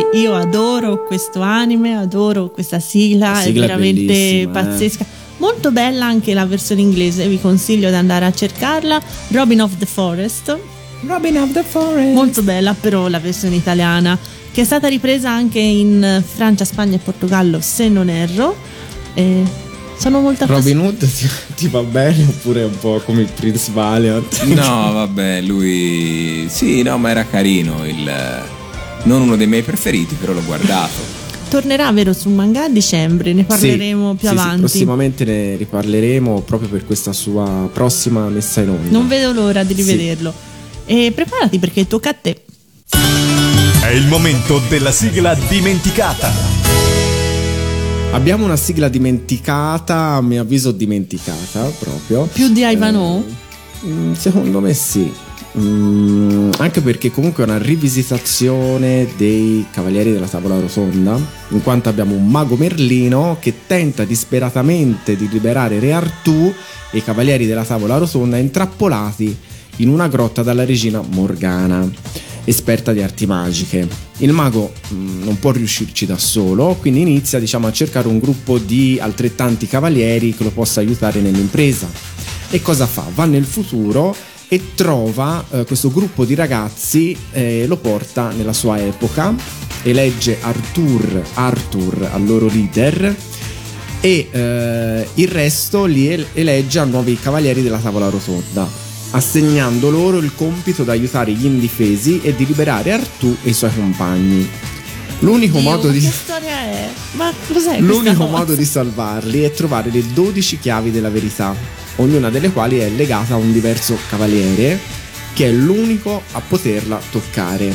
ragazzi, io adoro questo anime, adoro questa sigla, sigla è veramente pazzesca. Eh. Molto bella anche la versione inglese, vi consiglio di andare a cercarla. Robin of the Forest. Robin of the Forest. Molto bella però la versione italiana, che è stata ripresa anche in Francia, Spagna e Portogallo, se non erro. E sono molto Robin Hood ti, ti va bene oppure è un po' come il Prince Valiant? No, vabbè, lui sì, no, ma era carino, il non uno dei miei preferiti, però l'ho guardato. Tornerà, vero, su un manga a dicembre, ne parleremo sì, più sì, avanti. Sì, prossimamente ne riparleremo proprio per questa sua prossima messa in onda. Non vedo l'ora di rivederlo. Sì. E preparati perché tocca a te. È il momento della sigla dimenticata. Abbiamo una sigla dimenticata, a mio avviso dimenticata proprio. Più di Ivanhoe? Eh, secondo me sì. Mm, anche perché comunque è una rivisitazione dei Cavalieri della Tavola Rotonda, in quanto abbiamo un mago Merlino che tenta disperatamente di liberare Re Artù e i Cavalieri della Tavola Rotonda intrappolati in una grotta dalla regina Morgana, esperta di arti magiche. Il mago mm, non può riuscirci da solo, quindi inizia, diciamo, a cercare un gruppo di altrettanti cavalieri che lo possa aiutare nell'impresa. E cosa fa? Va nel futuro e trova eh, questo gruppo di ragazzi, eh, lo porta nella sua epoca, elegge Arthur, Arthur al loro leader e eh, il resto li elegge a nuovi Cavalieri della Tavola Rotonda, assegnando loro il compito di aiutare gli indifesi e di liberare Artù e i suoi compagni. L'unico Dio, modo di... Che storia è? Ma cos'è L'unico modo di salvarli è trovare le dodici chiavi della verità, ognuna delle quali è legata a un diverso cavaliere, che è l'unico a poterla toccare.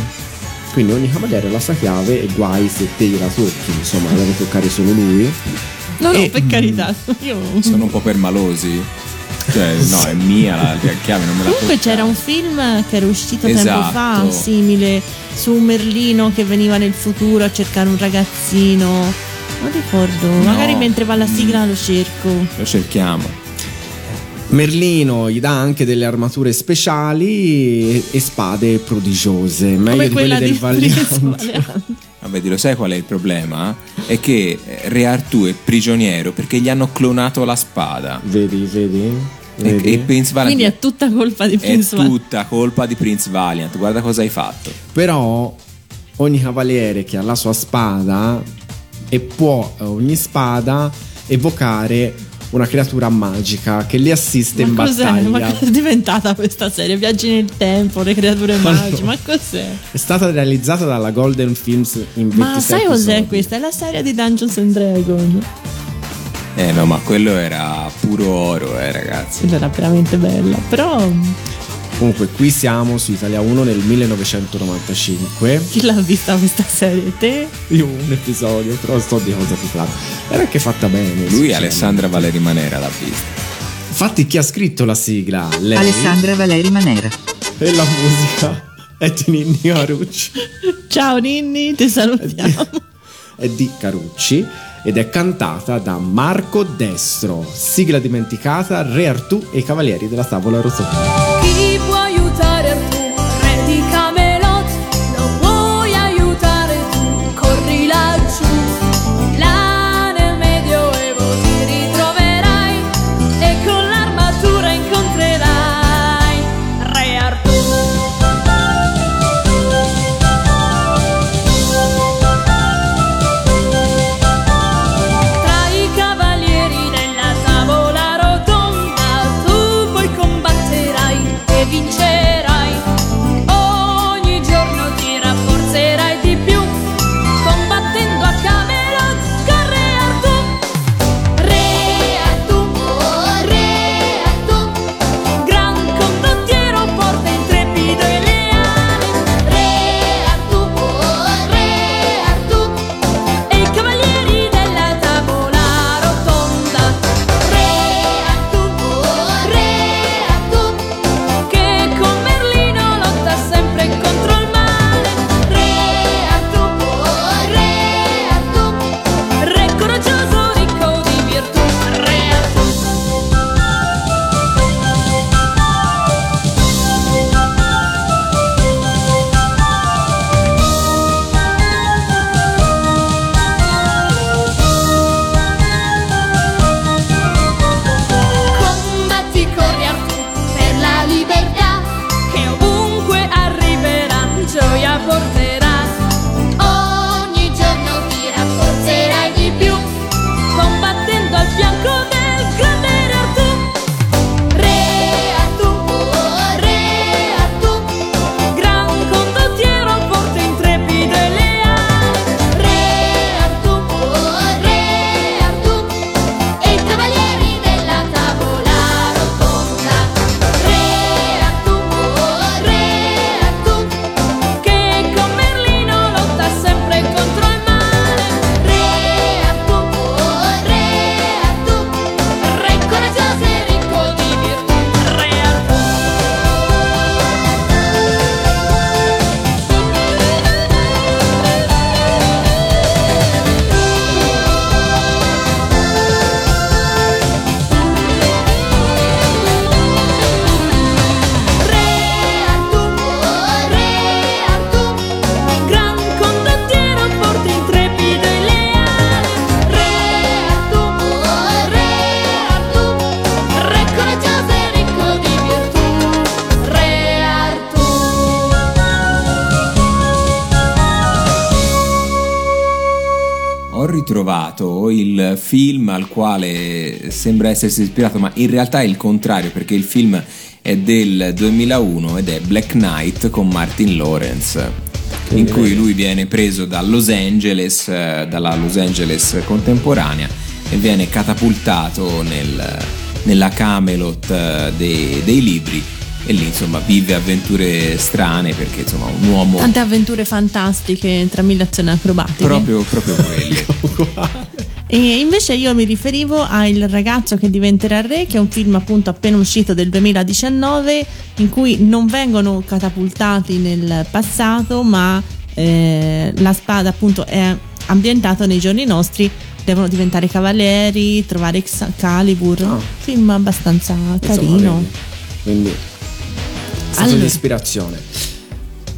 Quindi ogni cavaliere ha la sua chiave e guai se te la tocchi, insomma, la deve toccare solo lui. No, e... no, per carità, io... Sono un po' permalosi. Cioè, no, è mia la chiave, non me la Comunque tocca. C'era un film che era uscito esatto. tempo fa, simile, su un Merlino che veniva nel futuro a cercare un ragazzino. Non ricordo, no. Magari mentre va la sigla mm. lo cerco. Lo cerchiamo. Merlino gli dà anche delle armature speciali e spade prodigiose, meglio come di quelle del Valiant. Vabbè, lo sai qual è il problema? È che Re Artù è prigioniero perché gli hanno clonato la spada. Vedi, vedi? vedi. E, e Prince Valiant. Quindi è tutta colpa di Prince Valiant. È tutta colpa di Prince Valiant. Guarda cosa hai fatto. Però ogni cavaliere che ha la sua spada e può ogni spada evocare una creatura magica che li assiste ma in cos'è? battaglia. Ma cos'è diventata questa serie? Viaggi nel tempo, le creature magiche, ma cos'è? È stata realizzata dalla Golden Films in ventisei Ma sai episodi. Cos'è questa? È la serie di Dungeons and Dragons. Eh no, ma quello era puro oro, eh ragazzi. Quello era veramente bella, però... Comunque qui siamo su Italia uno nel millenovecentonovantacinque. Chi l'ha vista questa serie? Te? Io un episodio, però sto di cosa si tratta. Era anche fatta bene. Lui Alessandra Valeri Manera l'ha vista. Infatti chi ha scritto la sigla? Lei. Alessandra Valeri Manera. E la musica è di Ninni Carucci. Ciao Ninni, ti salutiamo. È di Carucci ed è cantata da Marco Destro. Sigla dimenticata, Re Artù e i Cavalieri della Tavola Rotonda. Chi può aiutare Artù? Re di Camelot. Lo vuoi aiutare tu? Corri laggiù. Là nel Medioevo ti ritroverai e con l'armatura incontrerai Re Artù. Tra i cavalieri nella Tavola Rotonda tu poi combatterai. Vincerai. ho ritrovato il film al quale sembra essersi ispirato, ma in realtà è il contrario, perché il film è del duemilauno ed è Black Knight con Martin Lawrence, che in cui lui viene preso da Los Angeles, dalla Los Angeles contemporanea, e viene catapultato nel, nella Camelot dei, dei libri, e lì insomma vive avventure strane, perché insomma un uomo, tante avventure fantastiche tra mille azioni acrobatiche, proprio, proprio quelle. E invece io mi riferivo a Il ragazzo che diventerà re, che è un film appunto appena uscito del duemiladiciannove, in cui non vengono catapultati nel passato, ma eh, la spada appunto è ambientata nei giorni nostri, devono diventare cavalieri, trovare Excalibur. Oh. Film abbastanza insomma, carino, quindi è stato allora. L'ispirazione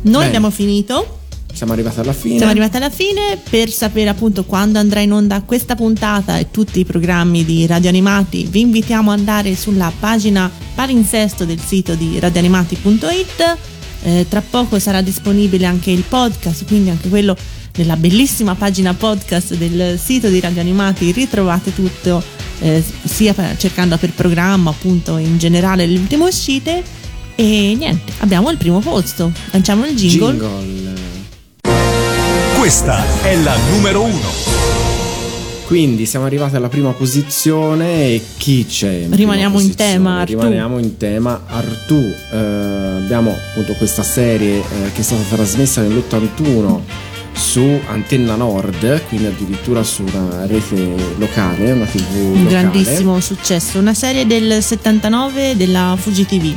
noi Bene. abbiamo finito. Siamo arrivati alla fine. Siamo arrivati alla fine. Per sapere appunto quando andrà in onda questa puntata e tutti i programmi di Radio Animati, vi invitiamo ad andare sulla pagina palinsesto del sito di radioanimati punto it. Eh, tra poco sarà disponibile anche il podcast, quindi anche quello nella bellissima pagina podcast del sito di Radio Animati ritrovate tutto, eh, sia per, cercando per programma appunto in generale le ultime uscite. E niente, abbiamo il primo posto. Lanciamo il jingle. jingle. Questa è la numero uno. Quindi siamo arrivati alla prima posizione. E chi c'è? In rimaniamo in tema Artù. Rimaniamo in tema Artù. Eh, abbiamo appunto questa serie eh, che è stata trasmessa nell'ottantuno su Antenna Nord, quindi addirittura su una rete locale, una tv un locale. Un grandissimo successo. Una serie del settantanove della Fuji ti vu.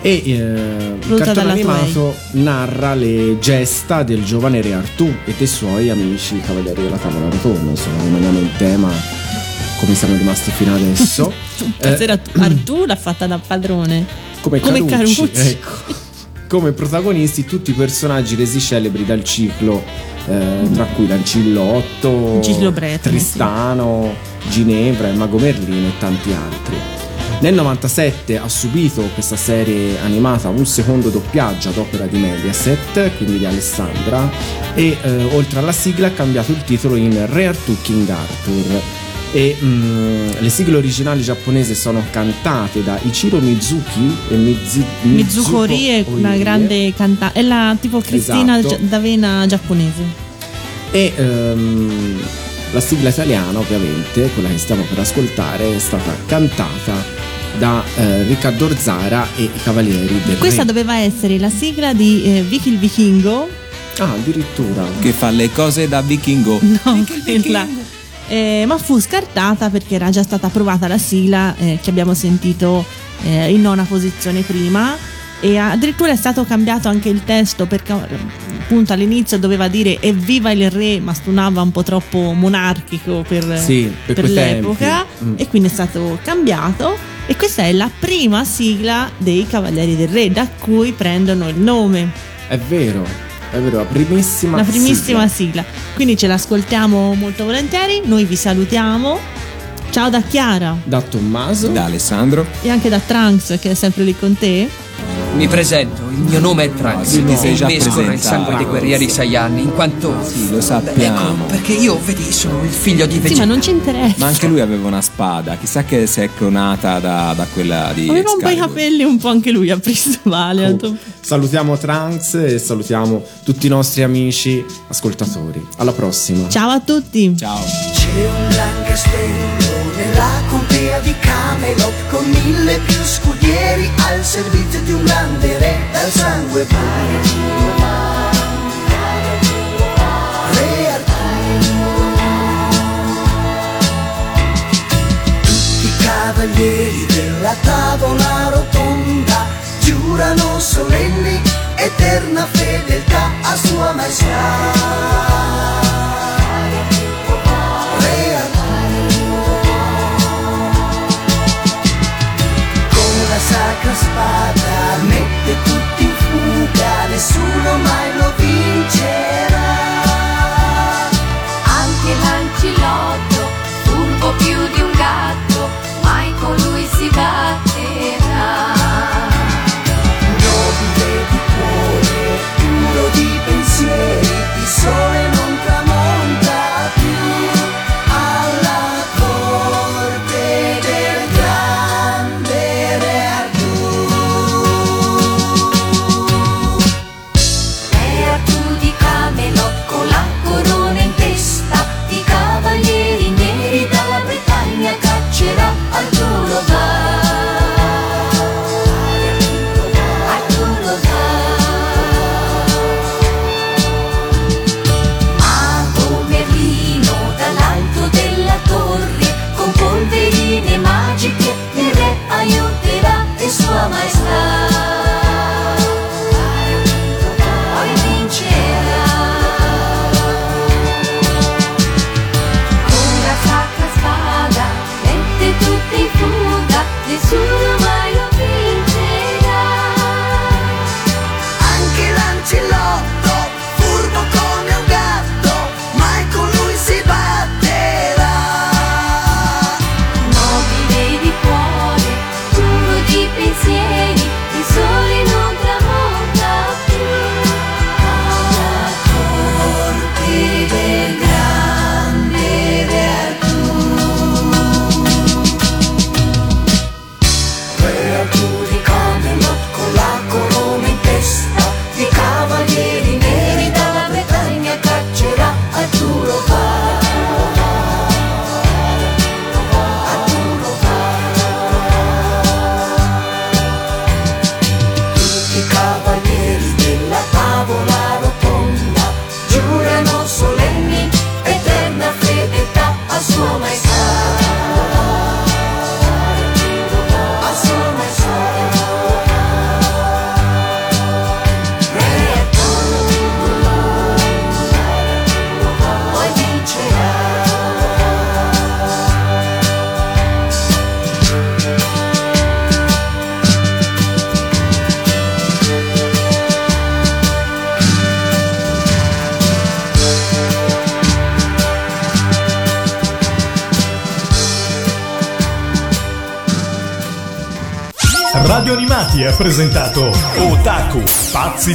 E eh, il cartone animato narra le gesta del giovane re Artù e dei suoi amici cavalieri della tavola rotonda. Insomma, rimaniamo in tema come siamo rimasti fino adesso. eh, Artù l'ha fatta da padrone, come, come Carucci, Carucci. Ecco. Come protagonisti tutti i personaggi resi celebri dal ciclo, eh, tra cui Lancillotto, Bretone, Tristano, sì. Ginevra, il Mago Merlino e tanti altri. Nel novantasette ha subito questa serie animata un secondo doppiaggio ad opera di Mediaset, quindi di Alessandra, e eh, oltre alla sigla ha cambiato il titolo in Re Artù King Arthur. E mm, le sigle originali giapponesi sono cantate da Ichiro Mizuki e Mizu- Mizuko Rie, una grande cantante, è la tipo Cristina esatto. D'Avena giapponese. E um, la sigla italiana, ovviamente, quella che stiamo per ascoltare, è stata cantata da eh, Riccardo Orzara e i Cavalieri del Questa Re. Doveva essere la sigla di eh, Vicky il Vichingo. Ah, addirittura. Che fa le cose da vichingo. No, Vicky quella. Vichingo. Eh, ma fu scartata perché era già stata approvata la sigla eh, che abbiamo sentito eh, in nona posizione prima, e addirittura è stato cambiato anche il testo, perché appunto all'inizio doveva dire evviva il re, ma suonava un po' troppo monarchico per, sì, per, per l'epoca mm. e quindi è stato cambiato. E questa è la prima sigla dei Cavalieri del Re, da cui prendono il nome. È vero, è vero, la primissima sigla. La primissima sigla. sigla. Quindi ce l'ascoltiamo molto volentieri. Noi vi salutiamo. Ciao da Chiara, da Tommaso, da Alessandro e anche da Trunks, che è sempre lì con te. Mi presento, il mio nome è Trunks, no, ti sei già mescola il sangue dei guerrieri Saiyan, in quanto sì, lo sappiamo. Ecco, perché io, vedi, sono il figlio di Vegeta. Sì, ma non ci interessa. Ma anche lui aveva una spada, chissà che si è clonata da, da quella di aveva Excalibur. Un po' i capelli, un po' anche lui ha preso male. Oh. Salutiamo Trunks e salutiamo tutti i nostri amici ascoltatori. Alla prossima. Ciao a tutti. Ciao. C'è un lancastello nella contea di Camelot, con mille più scudieri al servizio di un grande re dal sangue puro. Re Artù. Tutti i cavalieri della tavola rotonda giurano solenni eterna fedeltà a sua maestà. Sacra spada mette tutti in fuga, nessuno mai lo vincerà. Anche Lancillotto, furbo più di un gatto, mai con lui si batterà. Nobile di cuore, puro di pensieri, di sole Radio Animati ha presentato Otaku, pazzi